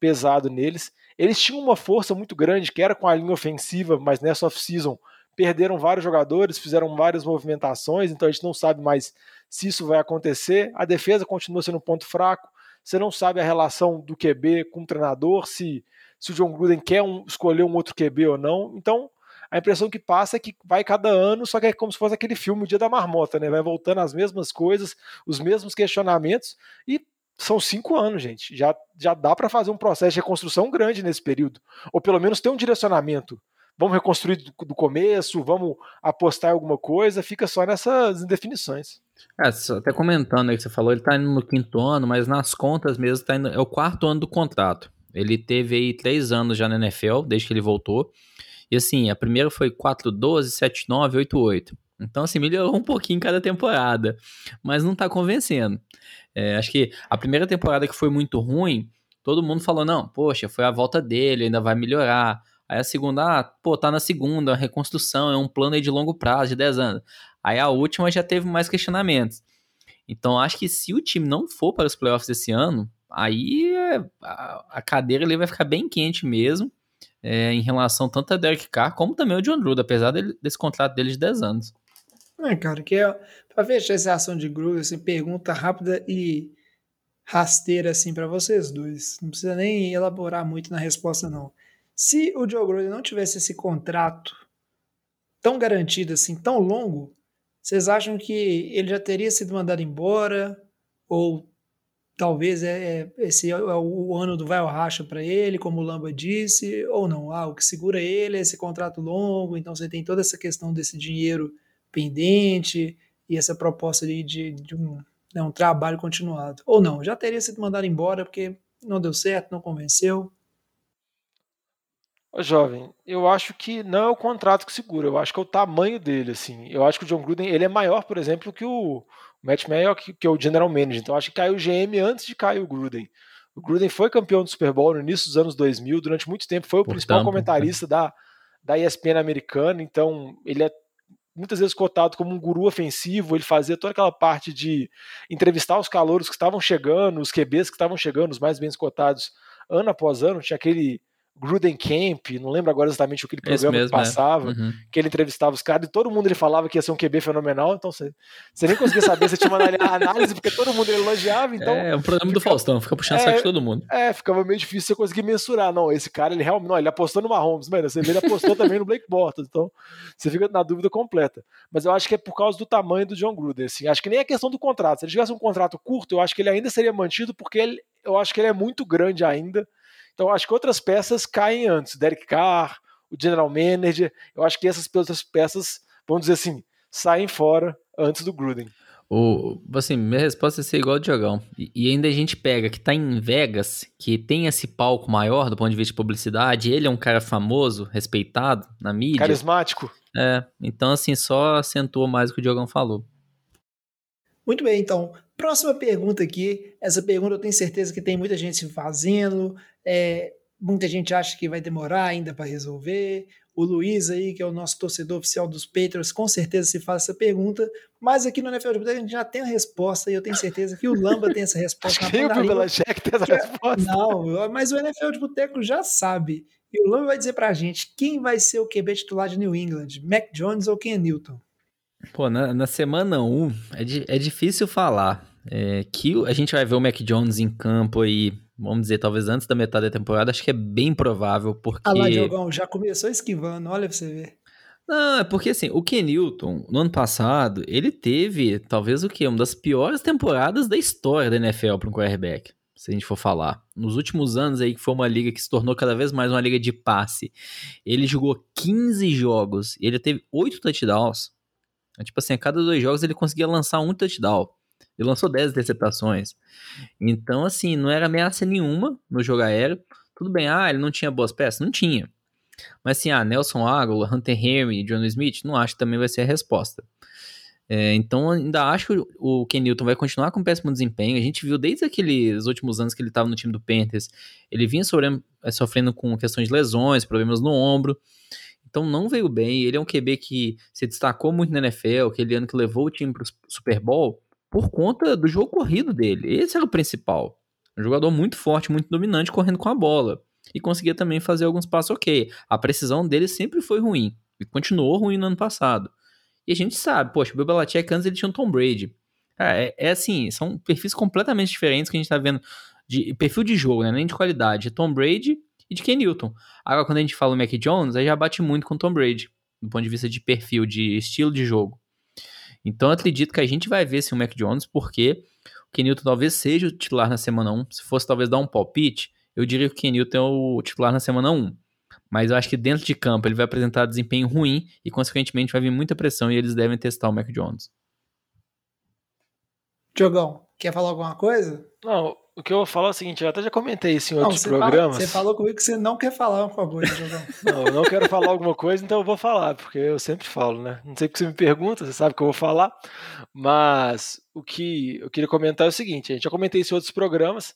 pesado neles. Eles tinham uma força muito grande, que era com a linha ofensiva, mas nessa off-season perderam vários jogadores, fizeram várias movimentações, então a gente não sabe mais se isso vai acontecer. A defesa continua sendo um ponto fraco, você não sabe a relação do QB com o treinador, se o Jon Gruden quer escolher um outro QB ou não. Então, a impressão que passa é que vai cada ano, só que é como se fosse aquele filme O Dia da Marmota, né? Vai voltando as mesmas coisas, os mesmos questionamentos, e são 5 anos, gente. Já dá para fazer um processo de reconstrução grande nesse período, ou pelo menos ter um direcionamento. vamos reconstruir do começo, vamos apostar em alguma coisa, fica só nessas indefinições. É, até comentando aí que você falou, ele tá indo no quinto ano, mas nas contas mesmo tá indo, é o quarto ano do contrato. Ele teve aí 3 anos já na NFL, desde que ele voltou. E assim, a primeira foi 4-12, 7-9, 8-8. Então assim, melhorou um pouquinho cada temporada, mas não tá convencendo. É, acho que a primeira temporada que foi muito ruim, todo mundo falou, não, poxa, foi a volta dele, ainda vai melhorar. Aí a segunda, tá na segunda, a reconstrução, é um plano aí de longo prazo, de 10 anos. Aí a última já teve mais questionamentos. Então acho que se o time não for para os playoffs esse ano, aí a cadeira ali vai ficar bem quente mesmo, em relação tanto a Derek Carr como também o Jon Gruden, apesar desse contrato dele de 10 anos. É, cara, que é pra fechar essa ação de Gruden, assim, pergunta rápida e rasteira assim para vocês dois. Não precisa nem elaborar muito na resposta, não. Se o Jon Gruden não tivesse esse contrato tão garantido assim, tão longo, vocês acham que ele já teria sido mandado embora? Ou talvez esse é o ano do vai ou racha para ele, como o Lamba disse, ou não? Ah, o que segura ele é esse contrato longo, então você tem toda essa questão desse dinheiro pendente e essa proposta ali de um trabalho continuado. Ou não, já teria sido mandado embora porque não deu certo, não convenceu? Jovem, eu acho que não é o contrato que segura, eu acho que é o tamanho dele, assim. Eu acho que o Jon Gruden, ele é maior, por exemplo, que o Matt Mayock, que é o General Manager. Então acho que caiu o GM antes de cair o Gruden. O Gruden foi campeão do Super Bowl no início dos anos 2000, durante muito tempo foi o principal comentarista da ESPN americana, então ele é muitas vezes cotado como um guru ofensivo, ele fazia toda aquela parte de entrevistar os calouros que estavam chegando, os QBs que estavam chegando, os mais bem cotados ano após ano, tinha aquele Gruden Camp, não lembro agora exatamente o que ele programa mesmo, que passava, que ele entrevistava os caras e todo mundo ele falava que ia ser um QB fenomenal, então você nem conseguia saber se tinha uma análise, porque todo mundo ele elogiava, então... É um programa do Faustão, fica puxando saco de todo mundo. É, ficava meio difícil você conseguir mensurar, não, esse cara, ele realmente, não, ele apostou no Mahomes, mano, você vê, ele apostou também no Blake Bortles, então você fica na dúvida completa, mas eu acho que é por causa do tamanho do Jon Gruden, assim, acho que nem é questão do contrato, se ele tivesse um contrato curto, eu acho que ele ainda seria mantido, porque eu acho que ele é muito grande ainda. Então, acho que outras peças caem antes. O Derek Carr, o General Manager. Eu acho que essas outras peças, vamos dizer assim, saem fora antes do Gruden. Assim, minha resposta é ser igual ao Diogão. E ainda a gente pega que tá em Vegas, que tem esse palco maior do ponto de vista de publicidade. Ele é um cara famoso, respeitado na mídia. Carismático. É, então assim, só acentuou mais o que o Diogão falou. Muito bem, então. Próxima pergunta aqui. Essa pergunta eu tenho certeza que tem muita gente fazendo. Muita gente acha que vai demorar ainda para resolver. O Luiz aí, que é o nosso torcedor oficial dos Patriots, com certeza se faz essa pergunta, mas aqui no NFL de Boteco a gente já tem a resposta e eu tenho certeza que o Lamba tem essa resposta. Acho que o Bill Belichick tem essa resposta. Não, mas o NFL de Boteco já sabe. E o Lamba vai dizer pra gente quem vai ser o QB titular de New England, Mac Jones ou Cam Newton? Pô, na semana 1 é difícil falar que a gente vai ver o Mac Jones em campo aí, vamos dizer, talvez antes da metade da temporada, acho que é bem provável, porque... Ah lá, Diogão, já começou esquivando, olha pra você ver. Não, é porque assim, o Cam Newton, no ano passado, ele teve, talvez o quê? Uma das piores temporadas da história da NFL para um quarterback, se a gente for falar. Nos últimos anos aí, que foi uma liga que se tornou cada vez mais uma liga de passe, ele jogou 15 jogos, ele teve 8 touchdowns, tipo assim, a cada 2 jogos ele conseguia lançar um touchdown. Ele lançou 10 interceptações. Então, assim, não era ameaça nenhuma no jogo aéreo. Tudo bem, ele não tinha boas peças? Não tinha. Mas, assim, Nelson Aguilar, Hunter Henry, John Smith, não acho que também vai ser a resposta. Então, ainda acho que o Cam Newton vai continuar com um péssimo desempenho. A gente viu desde aqueles últimos anos que ele estava no time do Panthers, ele vinha sofrendo com questões de lesões, problemas no ombro. Então não veio bem. Ele é um QB que se destacou muito na NFL, aquele ano que levou o time para o Super Bowl, por conta do jogo corrido dele. Esse era o principal. Um jogador muito forte, muito dominante, correndo com a bola. E conseguia também fazer alguns passos ok. A precisão dele sempre foi ruim. E continuou ruim no ano passado. E a gente sabe, poxa, o Bill Belichick antes ele tinha um Tom Brady. Assim, são perfis completamente diferentes que a gente tá vendo. De perfil de jogo, né? Nem de qualidade. Tom Brady e de Cam Newton. Agora, quando a gente fala o Mac Jones, aí já bate muito com o Tom Brady. Do ponto de vista de perfil, de estilo de jogo. Então, eu acredito que a gente vai ver o Mac Jones, porque o Cam Newton talvez seja o titular na semana 1. Se fosse talvez dar um palpite, eu diria que o Cam Newton é o titular na semana 1. Mas eu acho que dentro de campo ele vai apresentar desempenho ruim e, consequentemente, vai vir muita pressão e eles devem testar o Mac Jones. Diogão, quer falar alguma coisa? Não, o que eu vou falar é o seguinte, eu até já comentei isso em outros programas. Você falou comigo que você não quer falar alguma coisa, Diogão. Não, eu não quero falar alguma coisa, então eu vou falar, porque eu sempre falo, né? Não sei porque você me pergunta, você sabe que eu vou falar, mas o que eu queria comentar é o seguinte, eu já comentei isso em outros programas.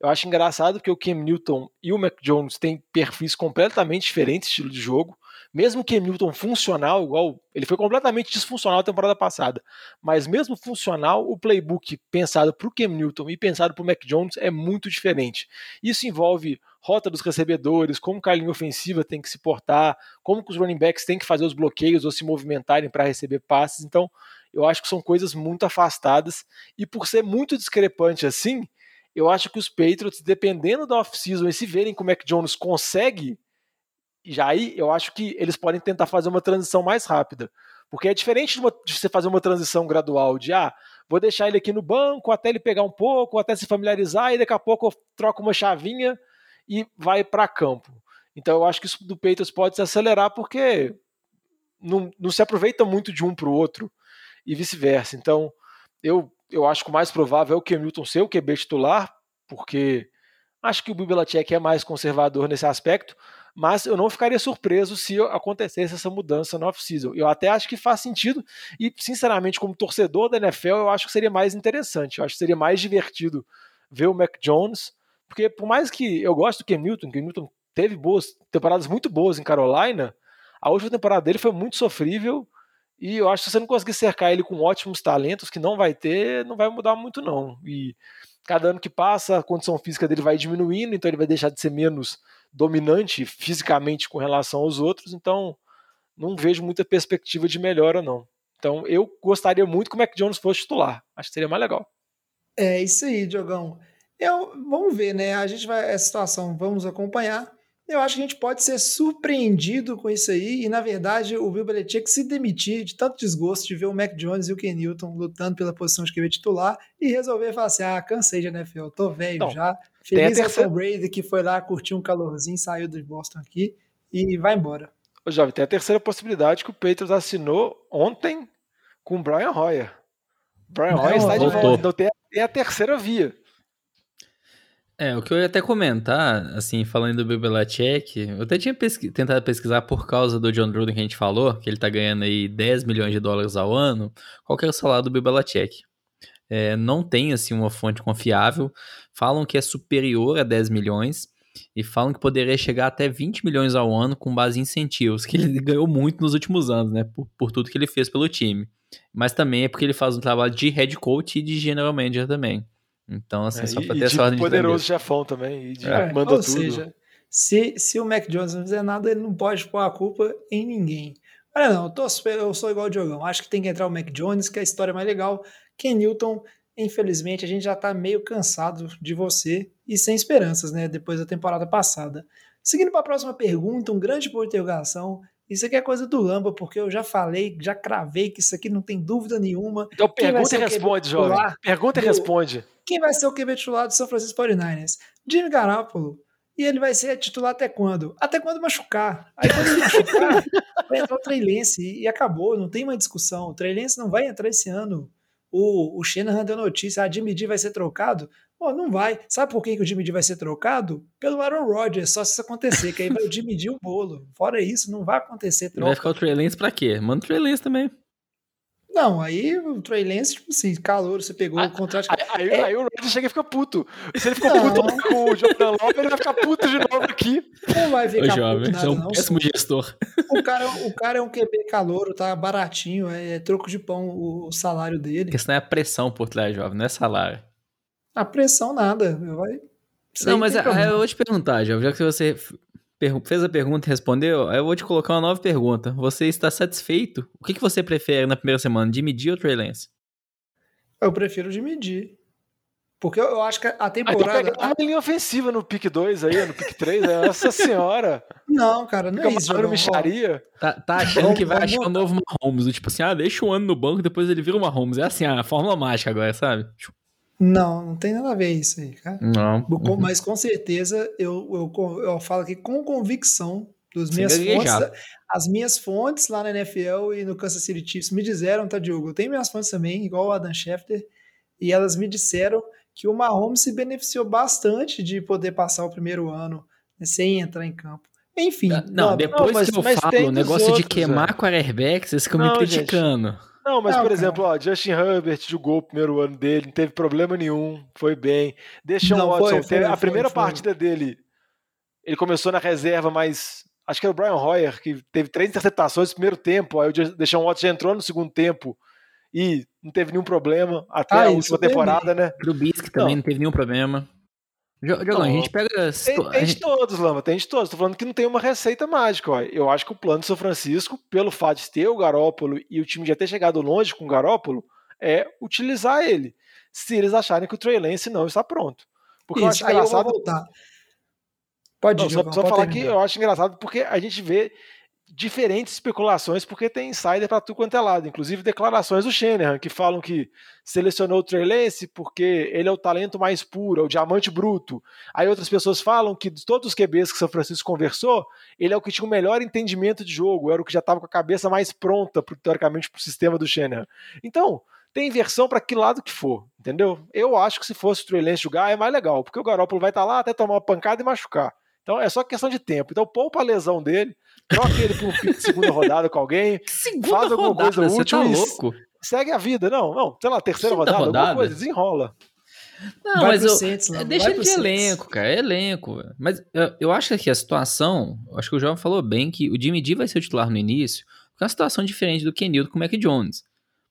Eu acho engraçado porque o Cam Newton e o Mac Jones têm perfis completamente diferentes, estilo de jogo. Mesmo o Cam Newton funcional, igual ele foi completamente disfuncional na temporada passada, mas mesmo funcional, o playbook pensado para o Cam Newton e pensado para o Mac Jones é muito diferente. Isso envolve rota dos recebedores, como que a linha ofensiva tem que se portar, como que os running backs têm que fazer os bloqueios ou se movimentarem para receber passes. Então, eu acho que são coisas muito afastadas e por ser muito discrepante assim, eu acho que os Patriots, dependendo da off-season e se verem como o Mac Jones consegue, já aí eu acho que eles podem tentar fazer uma transição mais rápida. Porque é diferente de você fazer uma transição gradual de, vou deixar ele aqui no banco até ele pegar um pouco, até se familiarizar e daqui a pouco eu troco uma chavinha e vai para campo. Então eu acho que isso do Patriots pode se acelerar porque não se aproveita muito de um para o outro e vice-versa. Então eu acho que o mais provável é o Cam Newton ser o QB titular, porque acho que o Bill Belichick é mais conservador nesse aspecto, mas eu não ficaria surpreso se acontecesse essa mudança no off-season. Eu até acho que faz sentido e, sinceramente, como torcedor da NFL, eu acho que seria mais interessante, eu acho que seria mais divertido ver o Mac Jones, porque por mais que eu goste do Cam Newton teve boas temporadas muito boas em Carolina, a última temporada dele foi muito sofrível. E eu acho que se você não conseguir cercar ele com ótimos talentos, que não vai ter, não vai mudar muito não. E cada ano que passa, a condição física dele vai diminuindo, então ele vai deixar de ser menos dominante fisicamente com relação aos outros, então não vejo muita perspectiva de melhora não. Então eu gostaria muito que o Mac Jones fosse titular, acho que seria mais legal. É isso aí, Diogão. Vamos ver, né? A gente vai, essa situação, vamos acompanhar. Eu acho que a gente pode ser surpreendido com isso aí e, na verdade, o Bill Belichick se demitir de tanto desgosto de ver o Mac Jones e o Cam Newton lutando pela posição de QB titular e resolver falar assim, cansei de NFL, tô velho então, já, feliz é o Tom Brady que foi lá, curtiu um calorzinho, saiu do Boston aqui e vai embora. Ô, jovem, tem a terceira possibilidade que o Patriots assinou ontem com o Brian Hoyer. Brian Hoyer está de volta, então tem a terceira via. O que eu ia até comentar, assim, falando do Bill Belichick, eu até tinha tentado pesquisar por causa do Jon Gruden que a gente falou, que ele tá ganhando aí $10 milhões ao ano, qual que é o salário do Bill Belichick? Não tem, assim, uma fonte confiável, falam que é superior a 10 milhões e falam que poderia chegar até 20 milhões ao ano com base em incentivos, que ele ganhou muito nos últimos anos, né, por tudo que ele fez pelo time. Mas também é porque ele faz um trabalho de head coach e de general manager também. Então, assim, só pra ter essa ordem de poderoso chefão também, e de mandou tudo. Ou seja, se o Mac Jones não fizer nada, ele não pode pôr a culpa em ninguém. Olha, não, eu sou igual o Diogão. Acho que tem que entrar o Mac Jones, que é a história mais legal. Cam Newton, infelizmente, a gente já tá meio cansado de você e sem esperanças, né? Depois da temporada passada. Seguindo para a próxima pergunta, um grande ponto de interrogação. Isso aqui é coisa do Lambo, porque eu já falei, já cravei que isso aqui não tem dúvida nenhuma. Então pergunta e responde, jovem. Pergunta e responde. Quem vai ser o QB titular do São Francisco 49ers? Jimmy Garoppolo. E ele vai ser titular até quando? Até quando machucar. Aí quando ele machucar, vai entrar o Trey Lance e acabou, não tem uma discussão. O Trey Lance não vai entrar esse ano. O Shanahan deu notícia, Jimmy D vai ser trocado? Pô, não vai. Sabe por que o Jimmy D vai ser trocado? Pelo Aaron Rodgers, só se isso acontecer, que aí vai o Jimmy D o bolo. Fora isso, não vai acontecer troca. Vai ficar o Trey Lance pra quê? Manda o Trey Lance também. Não, aí o Trey Lance, tipo assim, calor, você pegou o contrato... Aí o Rodgers chega e fica puto. Se ele ficou puto com o Jordan Love, ele vai ficar puto de novo aqui. Não vai ficar puto nada, não. É um péssimo gestor. O cara é um QB calouro, tá baratinho, é troco de pão o salário dele. Porque senão é a pressão por trás, jovem, não é salário. A pressão nada, vai... Não, mas eu vou te perguntar, jovem, já que você... fez a pergunta e respondeu, aí eu vou te colocar uma nova pergunta. Você está satisfeito? O que você prefere na primeira semana, Jimmy D ou Trey Lance? Eu prefiro Jimmy D. Porque eu acho que a temporada... Tem que pegar uma linha ofensiva no pick 2 aí, no pick 3, nossa senhora. Não, cara, não é isso. Tá achando que vai achar um novo Mahomes, tipo assim, deixa um ano no banco, depois ele vira o Mahomes. É assim, a fórmula mágica agora, sabe? Não tem nada a ver isso aí, cara. Não. Mas com certeza eu falo aqui com convicção Dos minhas fontes, as minhas fontes lá na NFL e no Kansas City Chiefs me disseram, tá, Diogo? Eu tenho minhas fontes também, igual o Adam Schefter, e elas me disseram que o Mahomes se beneficiou bastante de poder passar o primeiro ano, né, sem entrar em campo. Enfim. Não, depois não, mas eu falo o negócio outros, de queimar com quarterback, vocês ficam me criticando. Gente. Não, mas não, por exemplo, ó, Justin Herbert jogou o primeiro ano dele, não teve problema nenhum, foi bem. Deixa o Watson, a primeira partida dele, ele começou na reserva, mas acho que era o Brian Hoyer, que teve 3 interceptações no primeiro tempo, aí o Deshaun Watson já entrou no segundo tempo e não teve nenhum problema até a última temporada, né? Do Bisque também não teve nenhum problema. Diogão, a gente pega... Tem de todos, Lama. Tô falando que não tem uma receita mágica, ó. Eu acho que o plano de São Francisco, pelo fato de ter o Garoppolo e o time já ter chegado longe com o Garoppolo, é utilizar ele, se eles acharem que o Trey Lance não está pronto. Porque isso, eu acho engraçado... Eu vou voltar. Pode ir, Diogão, só falar terminar. Que eu acho engraçado porque a gente vê diferentes especulações, porque tem insider para tudo quanto é lado, inclusive declarações do Shanahan, que falam que selecionou o Trey Lance porque ele é o talento mais puro, é o diamante bruto. Aí outras pessoas falam que de todos os QBs que São Francisco conversou, ele é o que tinha o melhor entendimento de jogo, era o que já estava com a cabeça mais pronta, teoricamente, para o sistema do Shanahan. Então, tem inversão para que lado que for, entendeu? Eu acho que se fosse o Trey Lance jogar, é mais legal, porque o Garoppolo vai estar lá até tomar uma pancada e machucar. Então é só questão de tempo. Então poupa a lesão dele, troca ele por um pick de segunda rodada com alguém, faz alguma coisa útil, tá louco? Segue a vida. Não, sei lá, terceira rodada, alguma coisa, desenrola. Não, mas deixa ele de elenco, cara, é elenco. Mas eu acho que a situação, acho que o João falou bem que o Jimmy D vai ser o titular no início, porque é uma situação diferente do Cam Newton com o Mac Jones.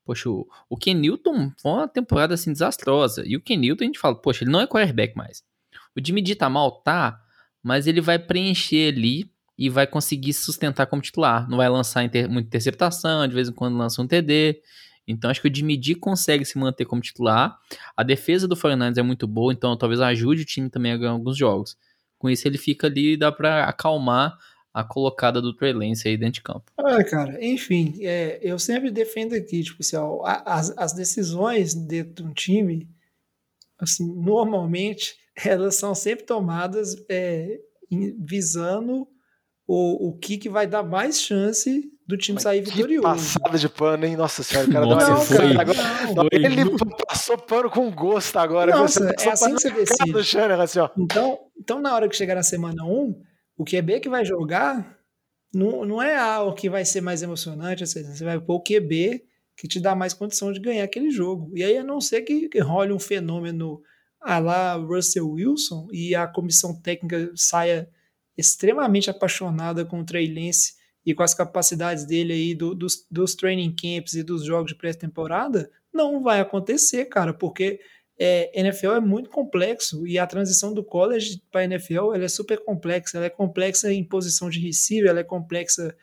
Poxa, o Cam Newton foi uma temporada assim desastrosa, e o Cam Newton a gente fala, poxa, ele não é quarterback mais. O Jimmy D tá mal, tá? Mas ele vai preencher ali e vai conseguir se sustentar como titular. Não vai lançar muita interceptação, de vez em quando lança um TD. Então acho que o Jimmy D consegue se manter como titular. A defesa do 49ers é muito boa, então talvez ajude o time também a ganhar alguns jogos. Com isso ele fica ali e dá pra acalmar a colocada do Trey Lance aí dentro de campo. Cara, enfim, eu sempre defendo aqui, tipo assim, ó, as decisões dentro de um time, assim, normalmente... elas são sempre tomadas visando o que vai dar mais chance do time sair vitorioso. Passada de pano, hein? Nossa senhora, o cara deu uma sensação agora. Não, ele passou pano com gosto agora. Nossa, é assim que você decide. Channel, assim, então, na hora que chegar na semana 1, o QB que vai jogar não é o que vai ser mais emocionante, assim, você vai pôr o QB que te dá mais condição de ganhar aquele jogo. E aí, a não ser que role um fenômeno a lá Russell Wilson e a comissão técnica saia extremamente apaixonada com o Trey Lance e com as capacidades dele aí dos training camps e dos jogos de pré-temporada, não vai acontecer, cara, porque NFL é muito complexo e a transição do college para NFL ela é super complexa, ela é complexa em posição de receiver, ela é complexa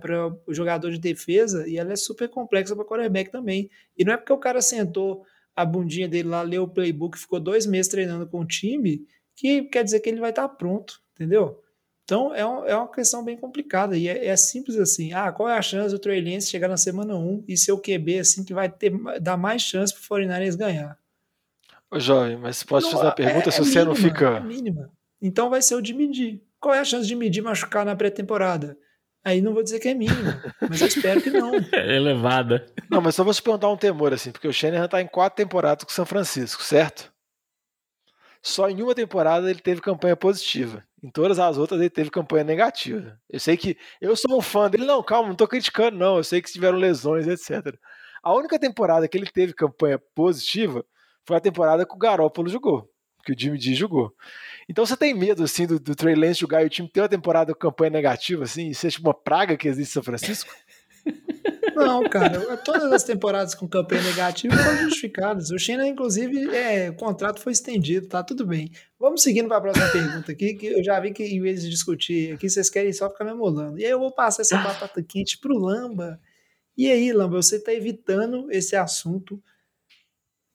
para o jogador de defesa e ela é super complexa para quarterback também. E não é porque o cara sentou a bundinha dele lá, leu o playbook, ficou 2 meses treinando com o time, que quer dizer que ele vai estar pronto, entendeu? Então, é uma questão bem complicada, e é simples assim, qual é a chance do Trey Lance chegar na semana 1 e ser o QB, assim, que vai dar mais chance pro 49ers ganhar? Ô, jovem, mas posso te fazer uma pergunta, se você mínima, não fica... É mínima. Então vai ser o de medir. Qual é a chance de medir machucar na pré-temporada? Aí não vou dizer que é mínimo, mas eu espero que não. É elevada. Não, mas só vou te perguntar um temor, assim, porque o Shanahan tá em 4 temporadas com o São Francisco, certo? Só em uma temporada ele teve campanha positiva. Em todas as outras ele teve campanha negativa. Eu sei que... Eu sou um fã dele. Não, calma, não tô criticando, não. Eu sei que tiveram lesões, etc. A única temporada que ele teve campanha positiva foi a temporada que o Garoppolo jogou. Que o Jimmy D jogou. Então você tem medo, assim, do Trey Lance jogar e o time ter uma temporada com campanha negativa, assim, e ser tipo uma praga que existe em São Francisco? Não, cara. Todas as temporadas com campanha negativa foram justificadas. O China, inclusive, o contrato foi estendido, tá? Tudo bem. Vamos seguindo para a próxima pergunta aqui, que eu já vi que em vez de discutir aqui, vocês querem só ficar me amolando. E aí eu vou passar essa batata quente pro Lamba. E aí, Lamba, você tá evitando esse assunto.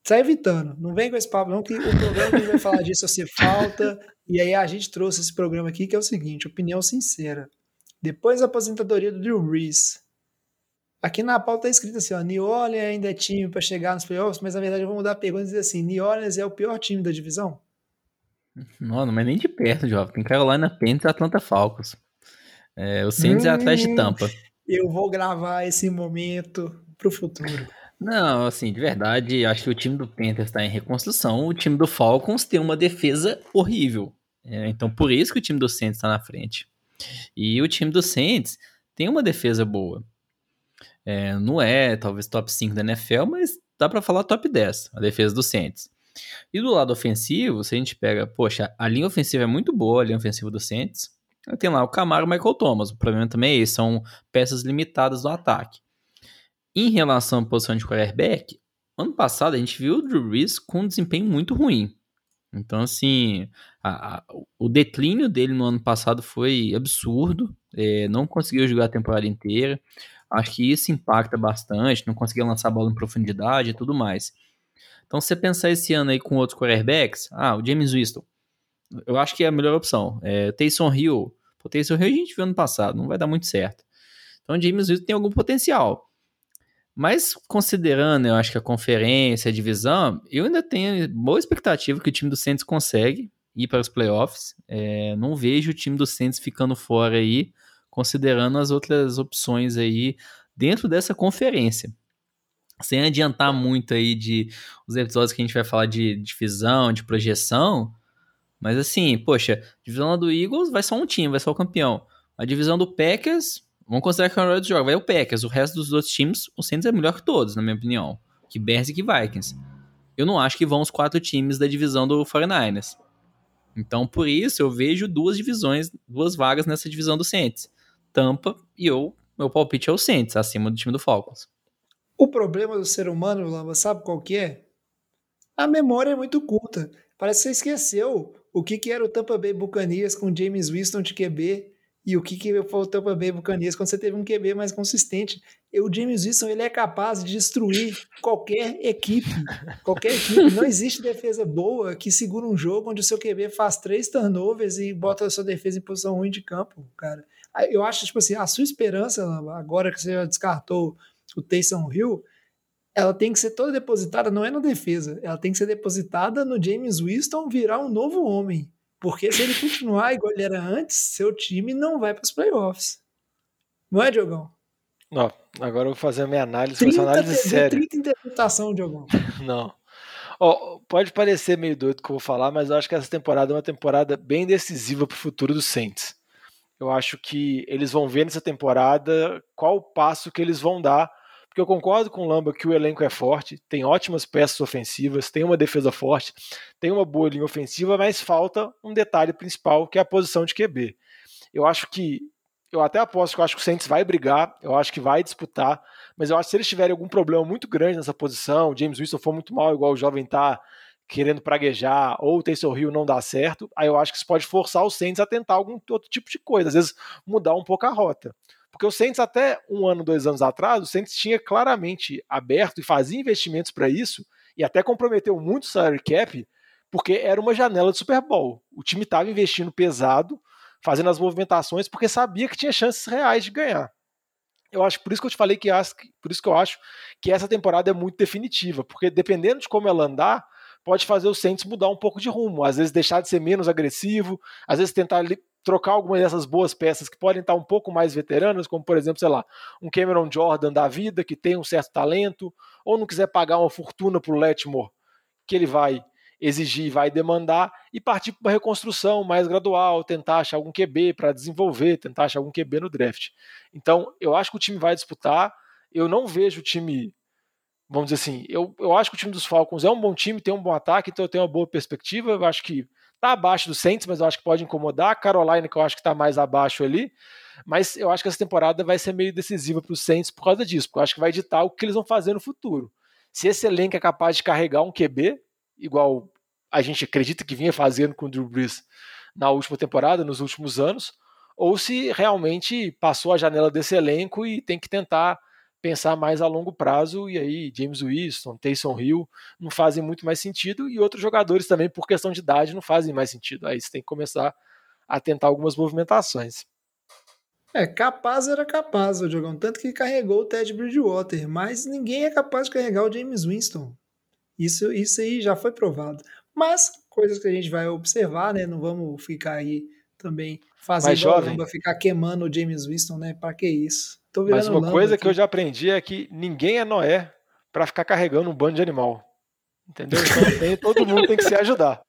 Sai evitando, não vem com esse papo não, que o programa que a gente vai falar disso você falta, e aí a gente trouxe esse programa aqui que é o seguinte, opinião sincera, depois da aposentadoria do Drew Brees, aqui na pauta tá escrito assim, ó, New Orleans ainda é time para chegar nos playoffs, mas na verdade eu vou mudar a pergunta e dizer assim, New Orleans é o pior time da divisão? Não, mas nem de perto, Jovem, tem Carolina Panthers e Atlanta Falcons. O Saints é atrás de Tampa. Eu vou gravar esse momento pro futuro. Não, assim, de verdade, acho que o time do Panthers está em reconstrução. O time do Falcons tem uma defesa horrível. Então, por isso que o time do Saints está na frente. E o time do Saints tem uma defesa boa. Não é, talvez, top 5 da NFL, mas dá para falar top 10, a defesa do Saints. E do lado ofensivo, se a gente pega, poxa, a linha ofensiva é muito boa, a linha ofensiva do Saints. Tem lá o Camaro e o Michael Thomas. O problema também é esse, são peças limitadas do ataque. Em relação à posição de quarterback, ano passado a gente viu o Drew Brees com um desempenho muito ruim. Então, assim, o declínio dele no ano passado foi absurdo. Não conseguiu jogar a temporada inteira. Acho que isso impacta bastante. Não conseguia lançar a bola em profundidade e tudo mais. Então, se você pensar esse ano aí com outros quarterbacks, o Jameis Winston, eu acho que é a melhor opção. Taysom Hill. O Taysom Hill a gente viu ano passado, não vai dar muito certo. Então, o Jameis Winston tem algum potencial. Mas, considerando, eu acho que a conferência, a divisão, eu ainda tenho boa expectativa que o time do Saints consegue ir para os playoffs. Não vejo o time do Saints ficando fora aí, considerando as outras opções aí dentro dessa conferência. Sem adiantar muito aí de os episódios que a gente vai falar de divisão, de projeção. Mas assim, poxa, a divisão do Eagles vai só um time, vai só o campeão. A divisão do Packers, vamos considerar que o Rodgers joga, vai o Packers. O resto dos outros times, o Saints é melhor que todos, na minha opinião. Que Bears e que Vikings. Eu não acho que vão os 4 times da divisão do 49ers. Então, por isso, eu vejo 2 vagas nessa divisão do Saints. Tampa e meu palpite é o Saints, acima do time do Falcons. O problema do ser humano, Lamba, sabe qual que é? A memória é muito curta. Parece que você esqueceu o que era o Tampa Bay Buccaneers com o Jameis Winston de QB e o que foi o Tampa Bay Buccaneers quando você teve um QB mais consistente. O Jameis Winston, ele é capaz de destruir qualquer equipe. Qualquer equipe. Não existe defesa boa que segura um jogo onde o seu QB faz 3 turnovers e bota a sua defesa em posição ruim de campo, cara. Eu acho, tipo assim, a sua esperança, Lamba, agora que você já descartou o Taysom Hill, ela tem que ser toda depositada, não é na defesa, ela tem que ser depositada no Jameis Winston virar um novo homem, porque se ele continuar igual ele era antes, seu time não vai para os playoffs. Não é, Diogão? Não, agora eu vou fazer a minha análise, uma análise séria. 30 interpretação, Diogão. Não. Pode parecer meio doido o que eu vou falar, mas eu acho que essa temporada é uma temporada bem decisiva para o futuro do Saints. Eu acho que eles vão ver nessa temporada qual o passo que eles vão dar, porque eu concordo com o Lamba que o elenco é forte, tem ótimas peças ofensivas, tem uma defesa forte, tem uma boa linha ofensiva, mas falta um detalhe principal, que é a posição de QB. Eu até aposto que eu acho que o Saints vai brigar, eu acho que vai disputar, mas eu acho que se eles tiverem algum problema muito grande nessa posição, o Jameis Winston for muito mal, igual o jovem tá querendo praguejar, ou o Taysom Hill não dá certo, aí eu acho que isso pode forçar o Saints a tentar algum outro tipo de coisa, às vezes mudar um pouco a rota. Porque o Saints até 1 ano, 2 anos atrás, o Saints tinha claramente aberto e fazia investimentos para isso e até comprometeu muito o salary cap porque era uma janela de Super Bowl. O time estava investindo pesado, fazendo as movimentações porque sabia que tinha chances reais de ganhar. Por isso que eu acho que essa temporada é muito definitiva, porque dependendo de como ela andar, pode fazer o Saints mudar um pouco de rumo, às vezes deixar de ser menos agressivo, às vezes tentar trocar algumas dessas boas peças que podem estar um pouco mais veteranas, como por exemplo, sei lá, um Cameron Jordan da vida, que tem um certo talento, ou não quiser pagar uma fortuna para o Latimore, que ele vai exigir e vai demandar, e partir para uma reconstrução mais gradual, tentar achar algum QB para desenvolver, tentar achar algum QB no draft. Então, eu acho que o time vai disputar, eu não vejo o time, vamos dizer assim, eu acho que o time dos Falcons é um bom time, tem um bom ataque, então eu tenho uma boa perspectiva, eu acho que tá abaixo do Saints, mas eu acho que pode incomodar. A Carolina, que eu acho que tá mais abaixo ali. Mas eu acho que essa temporada vai ser meio decisiva para os Saints por causa disso, porque eu acho que vai ditar o que eles vão fazer no futuro. Se esse elenco é capaz de carregar um QB, igual a gente acredita que vinha fazendo com o Drew Brees na última temporada, nos últimos anos, ou se realmente passou a janela desse elenco e tem que tentar pensar mais a longo prazo, e aí Jameis Winston, Taysom Hill não fazem muito mais sentido, e outros jogadores também por questão de idade não fazem mais sentido. Aí você tem que começar a tentar algumas movimentações. Capaz o Diogão, tanto que carregou o Ted Bridgewater, mas ninguém é capaz de carregar o Jameis Winston. Isso aí já foi provado. Mas coisas que a gente vai observar, né? Não vamos ficar aí também fazer o ficar queimando o Jameis Winston, né? Pra que isso? Mas uma coisa aqui que eu já aprendi é que ninguém é Noé pra ficar carregando um bando de animal. Entendeu? Então, todo mundo tem que se ajudar.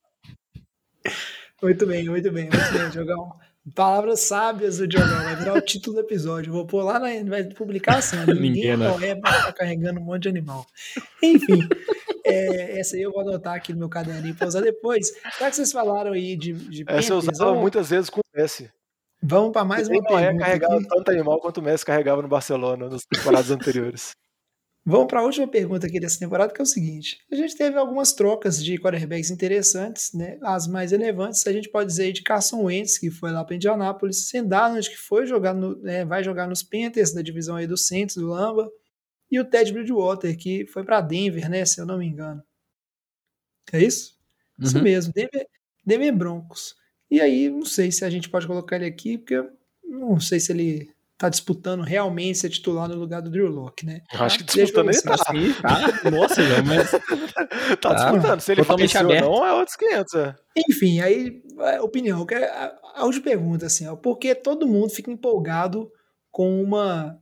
Muito bem, muito bem, muito bem, Diogão. Palavras sábias do Diogão, vai virar o título do episódio. Vou pôr lá vai publicar assim, ninguém não é pra ficar carregando um monte de animal. Enfim, essa aí eu vou anotar aqui no meu caderninho pra usar depois. Será que vocês falaram aí de Panthers? Essa eu usava muitas vezes com o Messi. Vamos para mais uma pergunta. Não é carregado tanto animal quanto o Messi carregava no Barcelona nas temporadas anteriores. Vamos para a última pergunta aqui dessa temporada, que é o seguinte. A gente teve algumas trocas de quarterbacks interessantes, né? As mais relevantes, a gente pode dizer de Carson Wentz, que foi lá para Indianapolis, Sam Darnold, que foi jogar vai jogar nos Panthers, da divisão aí do Saints, do Lambo, e o Ted Bridgewater, que foi para Denver, né? Se eu não me engano. É isso? Uhum. Isso mesmo. Denver Broncos. E aí, não sei se a gente pode colocar ele aqui, porque eu não sei se ele tá disputando realmente ser titular no lugar do Drew Lock, né? Eu acho que disputando ele tá. Sim, tá. Nossa, velho, mas tá disputando. Se ele faleceu ou não, é outros 500. É. Enfim, aí, opinião. Eu quero a última pergunta, assim, ó. Por que todo mundo fica empolgado com uma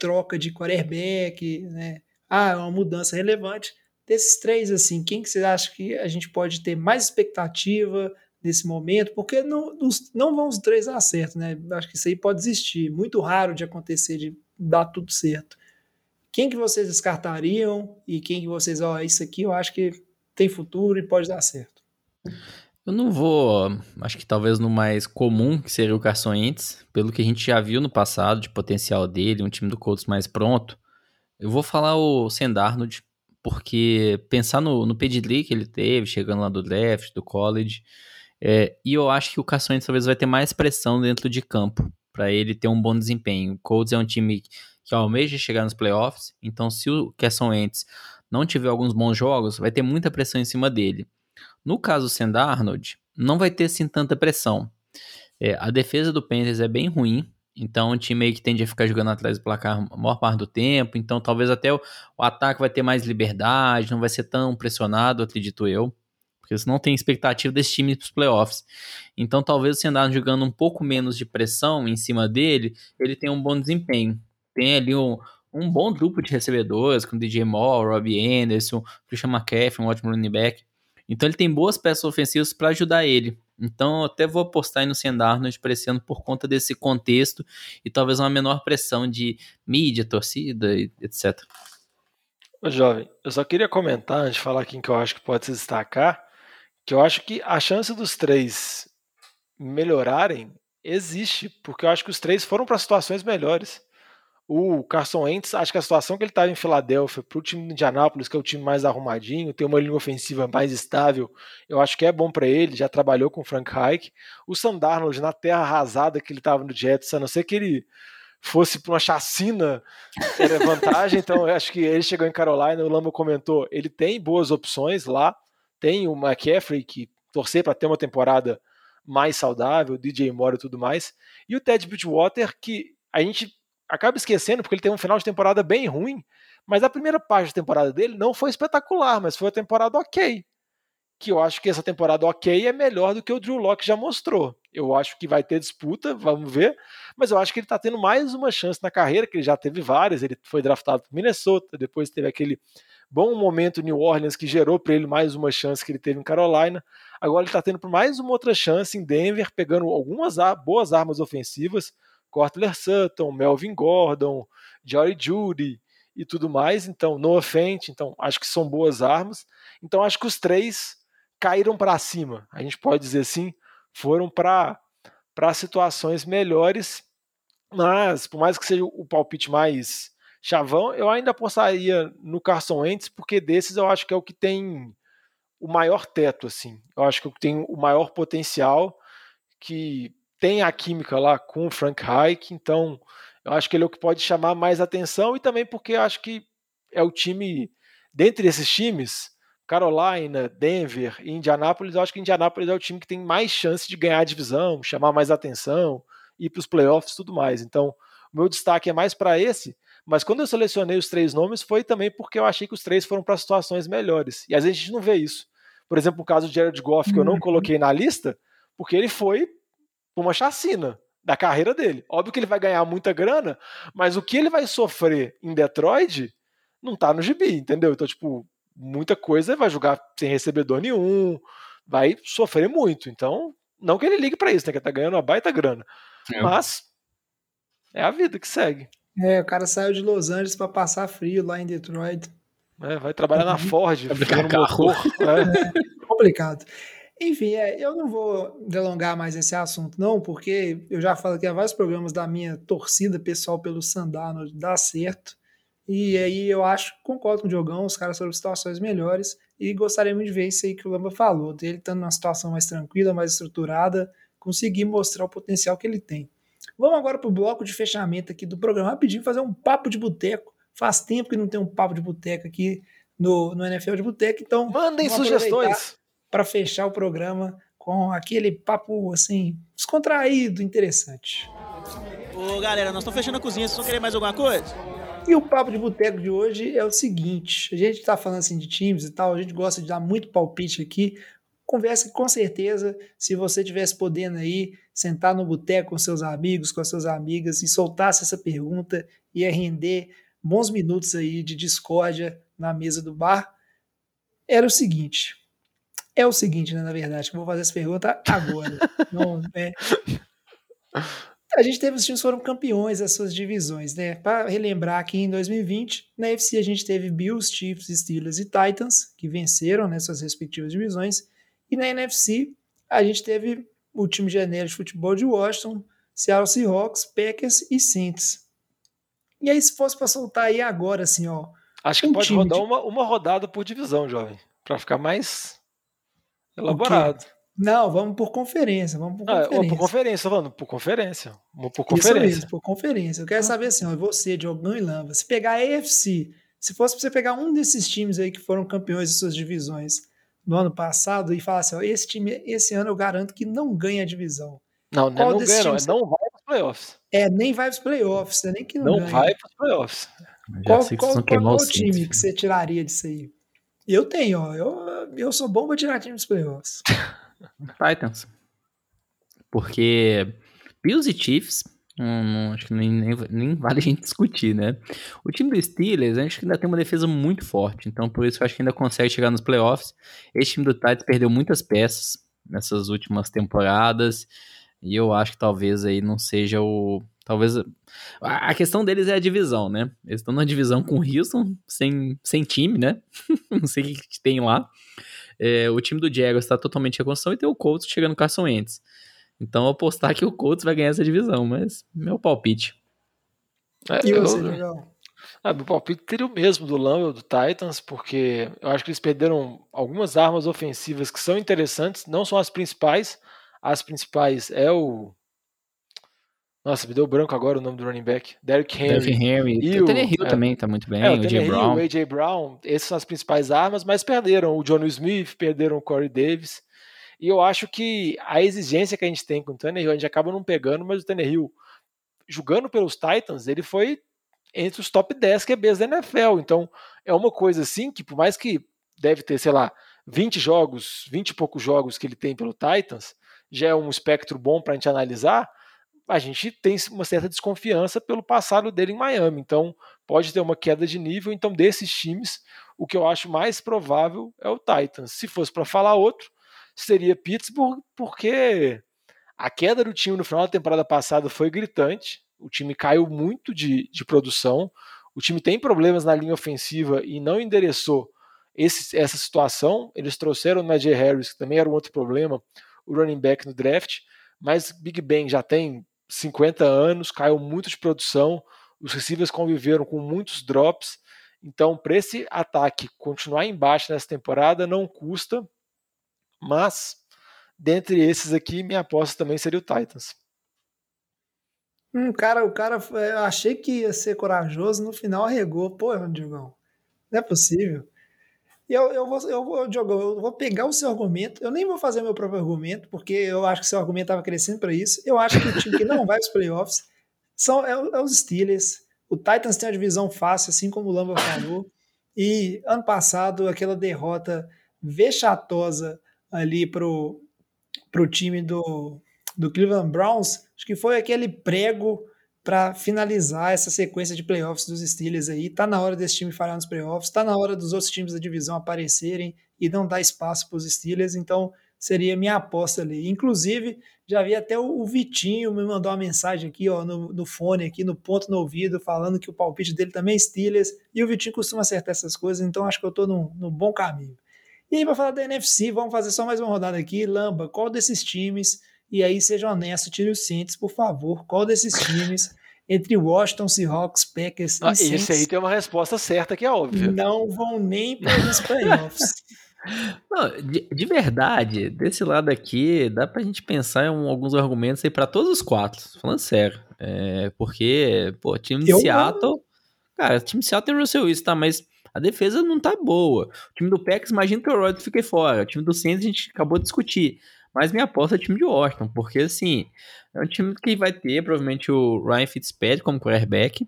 troca de quarterback, né? Ah, é uma mudança relevante. Desses três, assim, quem que vocês acham que a gente pode ter mais expectativa nesse momento, porque não vão os três dar certo, né? Acho que isso aí pode existir, muito raro de acontecer, de dar tudo certo. Quem que vocês descartariam e quem que vocês, isso aqui eu acho que tem futuro e pode dar certo? Eu não vou, acho que talvez no mais comum, que seria o Carson Wentz, pelo que a gente já viu no passado, de potencial dele, um time do Colts mais pronto, eu vou falar o Sam Darnold, porque pensar no pedigree que ele teve, chegando lá do draft, do college, e eu acho que o Carson Wentz talvez vai ter mais pressão dentro de campo para ele ter um bom desempenho. O Colts é um time que almeja chegar nos playoffs, então se o Carson Wentz não tiver alguns bons jogos, vai ter muita pressão em cima dele. No caso do Sam Darnold, não vai ter assim tanta pressão. A defesa do Panthers é bem ruim, então o time meio que tende a ficar jogando atrás do placar a maior parte do tempo, então talvez até o ataque vai ter mais liberdade, não vai ser tão pressionado, acredito eu, porque você não tem expectativa desse time para os playoffs. Então talvez se andar jogando um pouco menos de pressão em cima dele, ele tem um bom desempenho. Tem ali um bom grupo de recebedores, com o DJ Moore, Robbie Anderson, Christian McCaffrey, um ótimo running back. Então ele tem boas peças ofensivas para ajudar ele. Então eu até vou apostar aí no Sam Darnold pressionando por conta desse contexto e talvez uma menor pressão de mídia, torcida, etc. Ô, jovem, eu só queria comentar, antes de falar quem que eu acho que pode se destacar, que eu acho que a chance dos três melhorarem existe, porque eu acho que os três foram para situações melhores. O Carson Wentz, acho que a situação que ele estava em Filadélfia, para o time de Indianápolis, que é o time mais arrumadinho, tem uma linha ofensiva mais estável, eu acho que é bom para ele, já trabalhou com o Frank Reich. O Sam Darnold, na terra arrasada que ele estava no Jets, a não ser que ele fosse para uma chacina, era vantagem, então eu acho que ele chegou em Carolina, o Lambo comentou, ele tem boas opções lá. Tem o McCaffrey, que torcer para ter uma temporada mais saudável, DJ Moore e tudo mais. E o Ted Bridgewater, que a gente acaba esquecendo, porque ele teve um final de temporada bem ruim, mas a primeira parte da temporada dele não foi espetacular, mas foi uma temporada ok. Que eu acho que essa temporada ok é melhor do que o Drew Lock já mostrou. Eu acho que vai ter disputa, vamos ver, mas eu acho que ele está tendo mais uma chance na carreira, que ele já teve várias, ele foi draftado para Minnesota, depois teve aquele bom momento New Orleans, que gerou para ele mais uma chance que ele teve em Carolina. Agora ele está tendo mais uma outra chance em Denver, pegando algumas boas armas ofensivas, Cortland Sutton, Melvin Gordon, Jerry Jeudy e tudo mais, então Noah Fant, então acho que são boas armas. Então acho que os três caíram para cima, a gente pode dizer assim, foram para situações melhores, mas por mais que seja o palpite mais chavão, eu ainda apostaria no Carson Wentz, porque desses eu acho que é o que tem o maior teto, assim. Eu acho que é o que tem o maior potencial, que tem a química lá com o Frank Reich, então eu acho que ele é o que pode chamar mais atenção, e também porque eu acho que é o time, dentre esses times, Carolina, Denver e Indianápolis, eu acho que Indianápolis é o time que tem mais chance de ganhar a divisão, chamar mais atenção, ir para os playoffs e tudo mais. Então, o meu destaque é mais para esse, mas quando eu selecionei os três nomes foi também porque eu achei que os três foram para situações melhores. E às vezes a gente não vê isso. Por exemplo, o caso do Jared Goff, que eu não coloquei na lista, porque ele foi por uma chacina da carreira dele. Óbvio que ele vai ganhar muita grana, mas o que ele vai sofrer em Detroit não tá no gibi, entendeu? Então, tipo, muita coisa, vai jogar sem recebedor nenhum, vai sofrer muito. Então, não que ele ligue pra isso, né? Que ele tá ganhando uma baita grana. É. Mas é a vida que segue. É, o cara saiu de Los Angeles pra passar frio lá em Detroit. É, vai trabalhar na Ford, no carro. É complicado. Enfim, eu não vou delongar mais esse assunto não, porque eu já falo aqui há vários programas da minha torcida pessoal pelo Sam Darnold dar certo, e aí eu acho, concordo com o Diogão, os caras sobre situações melhores, e gostaria muito de ver isso aí que o Lamba falou, dele estando numa situação mais tranquila, mais estruturada, conseguir mostrar o potencial que ele tem. Vamos agora para o bloco de fechamento aqui do programa, rapidinho, fazer um papo de boteco. Faz tempo que não tem um papo de boteco aqui no NFL de Boteco, então mandem sugestões para fechar o programa com aquele papo assim, descontraído, interessante. Ô galera, nós estamos fechando a cozinha, vocês vão querer mais alguma coisa? E o papo de boteco de hoje é o seguinte, a gente está falando assim de times e tal, a gente gosta de dar muito palpite aqui, conversa que com certeza, se você estivesse podendo aí sentar no boteco com seus amigos, com as suas amigas e soltasse essa pergunta, ia render bons minutos aí de discórdia na mesa do bar. É o seguinte, né, na verdade, que eu vou fazer essa pergunta agora. Não, né? A gente teve os times que foram campeões das suas divisões, né? Para relembrar aqui em 2020, na NFC a gente teve Bills, Chiefs, Steelers e Titans, que venceram nessas respectivas divisões, e na NFC a gente teve o time genérico de futebol de Washington, Seattle Seahawks, Packers e Saints. E aí, se fosse pra soltar aí agora, assim, ó... Acho que pode rodar uma rodada por divisão, jovem. Pra ficar mais elaborado. Não, vamos por conferência. Vamos por conferência. Isso mesmo, por conferência. Eu quero saber, assim, ó, você, Diogão e Lamba, se pegar a AFC, se fosse pra você pegar um desses times aí que foram campeões de suas divisões no ano passado e falar assim, ó, esse time, esse ano eu garanto que não ganha a divisão. Não vai pros playoffs. Nem vai pros playoffs, nem que não ganha. Não vai pros playoffs. Qual time que você tiraria disso aí? Eu tenho, ó. Eu sou bom pra tirar time dos playoffs. Titans. Porque Bills e Chiefs, acho que nem vale a gente discutir, né? O time do Steelers, acho que ainda tem uma defesa muito forte, então por isso eu acho que ainda consegue chegar nos playoffs. Esse time do Titans perdeu muitas peças nessas últimas temporadas, e eu acho que talvez aí não seja o... Talvez... A questão deles é a divisão, né? Eles estão na divisão com o Houston, sem time, né? Não sei o que tem lá. O time do Jaguars está totalmente em reconstrução e tem o Colts chegando com Carson Wentz. Então, eu apostar que o Colts vai ganhar essa divisão, mas meu palpite. Meu palpite teria o mesmo do Lambo, do Titans, porque eu acho que eles perderam algumas armas ofensivas que são interessantes, não são as principais. As principais é o... Nossa, me deu branco agora o nome do running back. Derek Henry. E o Tannehill também tá muito bem. O AJ Brown. Essas são as principais armas, mas perderam o Johnny Smith, perderam o Corey Davis. E eu acho que a exigência que a gente tem com o Tannehill, a gente acaba não pegando, mas o Tannehill, jogando pelos Titans, ele foi entre os top 10 QBs da NFL. Então, é uma coisa assim que, por mais que deve ter, sei lá, 20 e poucos jogos que ele tem pelo Titans, já é um espectro bom para a gente analisar, a gente tem uma certa desconfiança pelo passado dele em Miami, então pode ter uma queda de nível. Então desses times, o que eu acho mais provável é o Titans. Se fosse para falar outro, seria Pittsburgh, porque a queda do time no final da temporada passada foi gritante, o time caiu muito de produção, o time tem problemas na linha ofensiva e não endereçou essa situação. Eles trouxeram o Najee Harris, que também era um outro problema, o running back no draft, mas Big Ben já tem 50 anos, caiu muito de produção, os receivers conviveram com muitos drops, então para esse ataque continuar embaixo nessa temporada não custa, mas dentre esses aqui, minha aposta também seria o Titans. O cara, eu achei que ia ser corajoso, no final arregou, Diogão, não é possível. Eu vou pegar o seu argumento, eu nem vou fazer meu próprio argumento, porque eu acho que seu argumento estava crescendo para isso. Eu acho que o time que não vai para os playoffs é os Steelers. O Titans tem uma divisão fácil, assim como o Lamba falou, e ano passado aquela derrota vexatosa ali pro time do do Cleveland Browns, acho que foi aquele prego para finalizar essa sequência de playoffs dos Steelers aí. Tá na hora desse time falhar nos playoffs, tá na hora dos outros times da divisão aparecerem e não dar espaço para os Steelers, então seria minha aposta ali. Inclusive, já vi até o Vitinho me mandou uma mensagem aqui, ó, no fone aqui, no ponto no ouvido, falando que o palpite dele também é Steelers, e o Vitinho costuma acertar essas coisas, então acho que eu tô num bom caminho. E aí, para falar da NFC, vamos fazer só mais uma rodada aqui. Lamba, qual desses times, e aí seja honesto, tire os Saints, por favor, qual desses times, entre Washington, Seahawks, Packers e Saints... Esse aí tem uma resposta certa que é óbvia. Não vão nem para os playoffs. Não, de verdade, desse lado aqui, dá pra gente pensar em alguns argumentos aí pra todos os quatro, falando sério. Porque, pô, time de Seattle... Não. Cara, o time de Seattle tem o Russell Wilson, tá? Mas a defesa não tá boa. O time do Packers, imagina que o Rodgers fique fora. O time do Saints a gente acabou de discutir. Mas minha aposta é o time de Washington, porque, assim, é um time que vai ter, provavelmente, o Ryan Fitzpatrick como quarterback.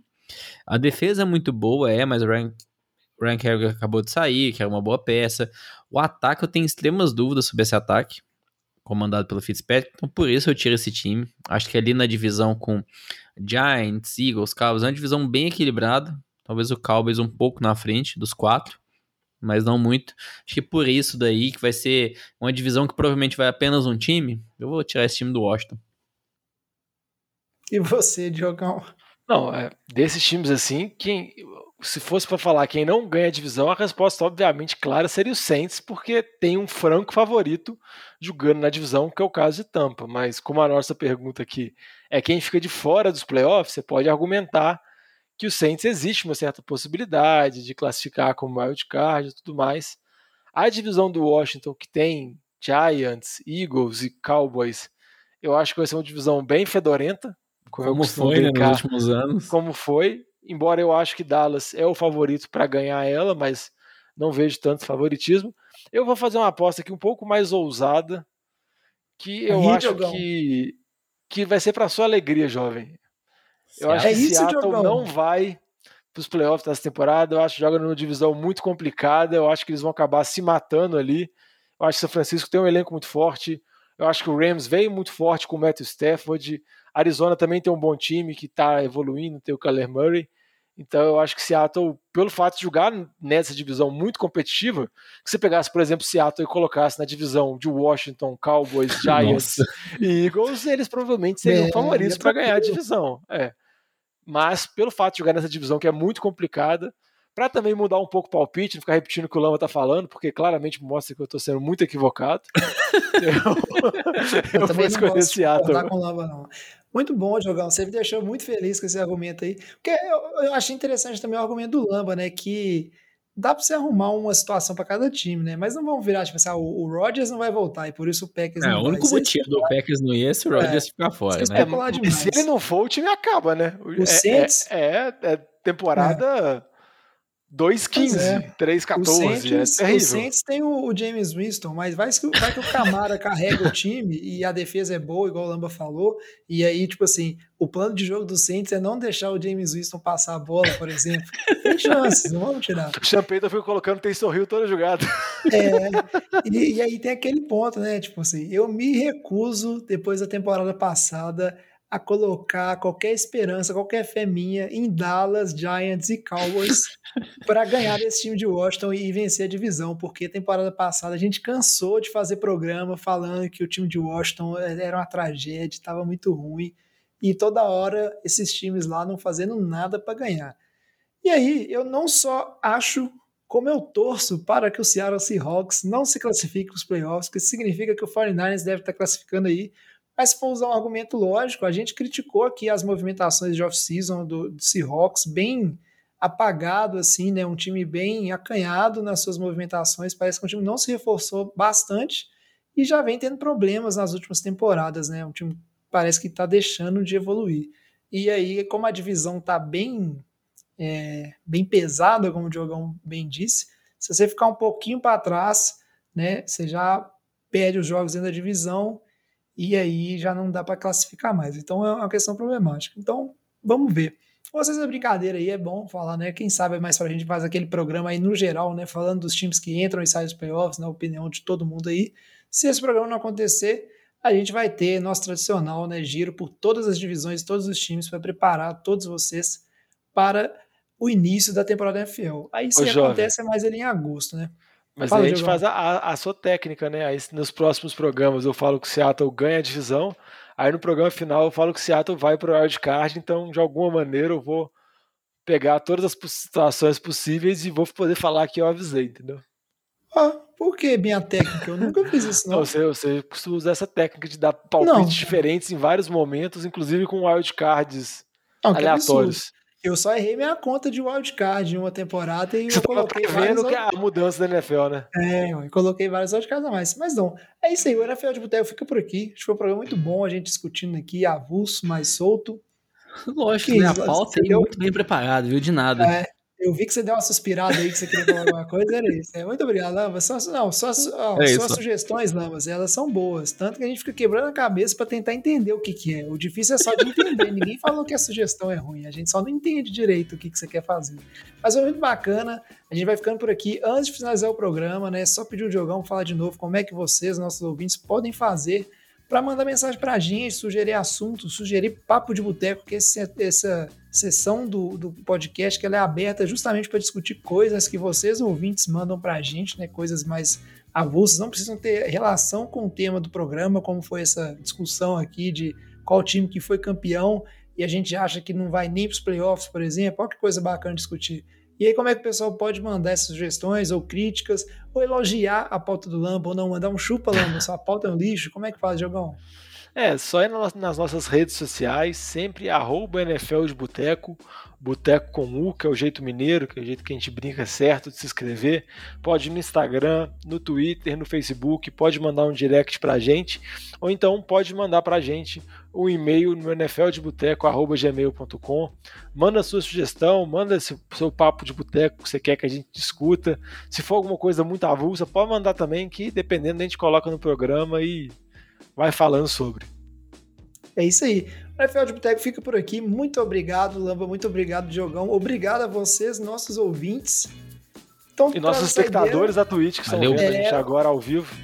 A defesa é muito boa, mas o Ryan Kerrigan acabou de sair, que era uma boa peça. O ataque, eu tenho extremas dúvidas sobre esse ataque, comandado pelo Fitzpatrick. Então, por isso eu tiro esse time. Acho que ali na divisão com Giants, Eagles, Cowboys, é uma divisão bem equilibrada. Talvez o Cowboys um pouco na frente dos quatro, mas não muito. Acho que por isso daí, que vai ser uma divisão que provavelmente vai apenas um time, eu vou tirar esse time do Washington. E você, Diogão? Não, desses times assim, quem... Se fosse para falar quem não ganha a divisão, a resposta obviamente clara seria o Saints, porque tem um franco favorito jogando na divisão, que é o caso de Tampa. Mas como a nossa pergunta aqui é quem fica de fora dos playoffs, você pode argumentar que o Saints existe uma certa possibilidade de classificar como wildcard e tudo mais. A divisão do Washington, que tem Giants, Eagles e Cowboys, eu acho que vai ser uma divisão bem fedorenta, como foi, né, nos últimos anos. Como foi. Embora eu acho que Dallas é o favorito para ganhar ela, mas não vejo tanto favoritismo. Eu vou fazer uma aposta aqui um pouco mais ousada, que eu acho que vai ser para sua alegria, jovem. Eu acho que Seattle não vai para os playoffs dessa temporada. Eu acho que joga numa divisão muito complicada. Eu acho que eles vão acabar se matando ali. Eu acho que São Francisco tem um elenco muito forte. Eu acho que o Rams veio muito forte com o Matthew Stafford. Arizona também tem um bom time que está evoluindo, tem o Kyler Murray. Então eu acho que Seattle, pelo fato de jogar nessa divisão muito competitiva, que você pegasse, por exemplo, Seattle e colocasse na divisão de Washington, Cowboys, Giants e Eagles, eles provavelmente seriam favoritos para ganhar a divisão. Mas pelo fato de jogar nessa divisão que é muito complicada, para também mudar um pouco o palpite, não ficar repetindo o que o Lama tá falando, porque claramente mostra que eu tô sendo muito equivocado. Eu também vou escolher Seattle. Não com Lama, não. Muito bom, Diogão. Você me deixou muito feliz com esse argumento aí. Porque eu achei interessante também o argumento do Lamba, né? Que dá pra você arrumar uma situação pra cada time, né? Mas não vão virar, tipo assim, o Rodgers não vai voltar e por isso o Packers não vai. O único motivo do Packers não ia se o Rodgers ficar fora, né? Se ele não for, o time acaba, né? O Saints... É temporada... 2-15, 3-14, é. O Saints tem o Jameis Winston, mas vai que o Camara carrega o time e a defesa é boa, igual o Lamba falou, e aí, tipo assim, o plano de jogo do Saints é não deixar o Jameis Winston passar a bola, por exemplo. Tem chances, não vamos tirar. O Champeito ficou colocando Taysom Hill toda jogada. E aí tem aquele ponto, né, tipo assim, eu me recuso, depois da temporada passada, a colocar qualquer esperança, qualquer fé minha em Dallas, Giants e Cowboys para ganhar esse time de Washington e vencer a divisão, porque temporada passada a gente cansou de fazer programa falando que o time de Washington era uma tragédia, estava muito ruim, e toda hora esses times lá não fazendo nada para ganhar. E aí, eu não só acho, como eu torço para que o Seattle Seahawks não se classifique para os playoffs, que significa que o 49ers deve estar classificando aí. Mas se for usar um argumento lógico, a gente criticou aqui as movimentações de off-season do Seahawks, bem apagado, assim, né? Um time bem acanhado nas suas movimentações, parece que o time não se reforçou bastante e já vem tendo problemas nas últimas temporadas, né? Um time parece que está deixando de evoluir. E aí, como a divisão está bem pesada, como o Diogão bem disse, se você ficar um pouquinho para trás, né? Você já perde os jogos dentro da divisão, e aí já não dá para classificar mais. Então é uma questão problemática. Então, vamos ver. Vocês, é brincadeira aí, é bom falar, né? Quem sabe é mais pra gente faz aquele programa aí no geral, né? Falando dos times que entram e saem dos playoffs, na opinião de todo mundo aí. Se esse programa não acontecer, a gente vai ter nosso tradicional, né, giro por todas as divisões, todos os times, para preparar todos vocês para o início da temporada NFL. Aí isso que acontece é mais ali em agosto, né? Mas aí a gente faz a sua técnica, né? Aí nos próximos programas eu falo que o Seattle ganha a divisão, aí no programa final eu falo que o Seattle vai para o wildcard, então de alguma maneira eu vou pegar todas as situações possíveis e vou poder falar que eu avisei, entendeu? Ah, por que minha técnica? Eu nunca fiz isso, não. Você costuma usar essa técnica de dar palpites diferentes em vários momentos, inclusive com wildcards aleatórios. Eu só errei minha conta de wildcard em uma temporada e você eu coloquei prevendo que a mudança da NFL, né? É, eu coloquei vários wildcards a mais. Mas não, é isso aí. O NFL de Boteco fica por aqui. Acho que foi um programa muito bom, a gente discutindo aqui avulso, mais solto. Lógico, que né? A pauta aí muito bem preparada, viu? De nada. É, eu vi que você deu uma suspirada aí, que você queria falar alguma coisa, era isso. É, muito obrigado, Lambas. Suas sugestões, Lambas, elas são boas. Tanto que a gente fica quebrando a cabeça para tentar entender o que é. O difícil é só de entender. Ninguém falou que a sugestão é ruim. A gente só não entende direito o que você quer fazer. Mas foi muito bacana. A gente vai ficando por aqui. Antes de finalizar o programa, né? Só pedir o Diogão falar de novo como é que vocês, nossos ouvintes, podem fazer para mandar mensagem pra gente, sugerir assuntos, sugerir papo de boteco, que essa sessão do podcast, que ela é aberta justamente para discutir coisas que vocês, ouvintes, mandam pra gente, né? Coisas mais avulsas, não precisam ter relação com o tema do programa, como foi essa discussão aqui de qual time que foi campeão e a gente acha que não vai nem pros playoffs, por exemplo. Olha que coisa bacana de discutir. E aí, como é que o pessoal pode mandar essas sugestões ou críticas, ou elogiar a pauta do Lambo, ou não mandar um chupa, Lambo, sua pauta é um lixo? Como é que faz, Diogão? É, só ir nas nossas redes sociais, sempre @NFL de Boteco, Boteco com U, que é o jeito mineiro, que é o jeito que a gente brinca certo de se inscrever. Pode ir no Instagram, no Twitter, no Facebook, pode mandar um direct pra gente, ou então pode mandar pra gente um e-mail no nfldeboteco@gmail.com. Manda sua sugestão, manda seu papo de boteco que você quer que a gente discuta. Se for alguma coisa muito avulsa, pode mandar também, que dependendo a gente coloca no programa e vai falando sobre. É isso aí. O NFL de Boteco fica por aqui. Muito obrigado, Lamba. Muito obrigado, Diogão. Obrigado a vocês, nossos ouvintes. Então, e nossos espectadores da Twitch, que são a gente agora ao vivo.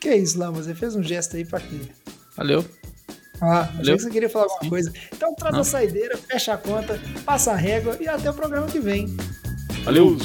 Que é isso, Lamba? Você fez um gesto aí pra quê? Valeu. Ah, achei que você queria falar alguma coisa. Então traz a saideira, fecha a conta, passa a régua e até o programa que vem. Valeu!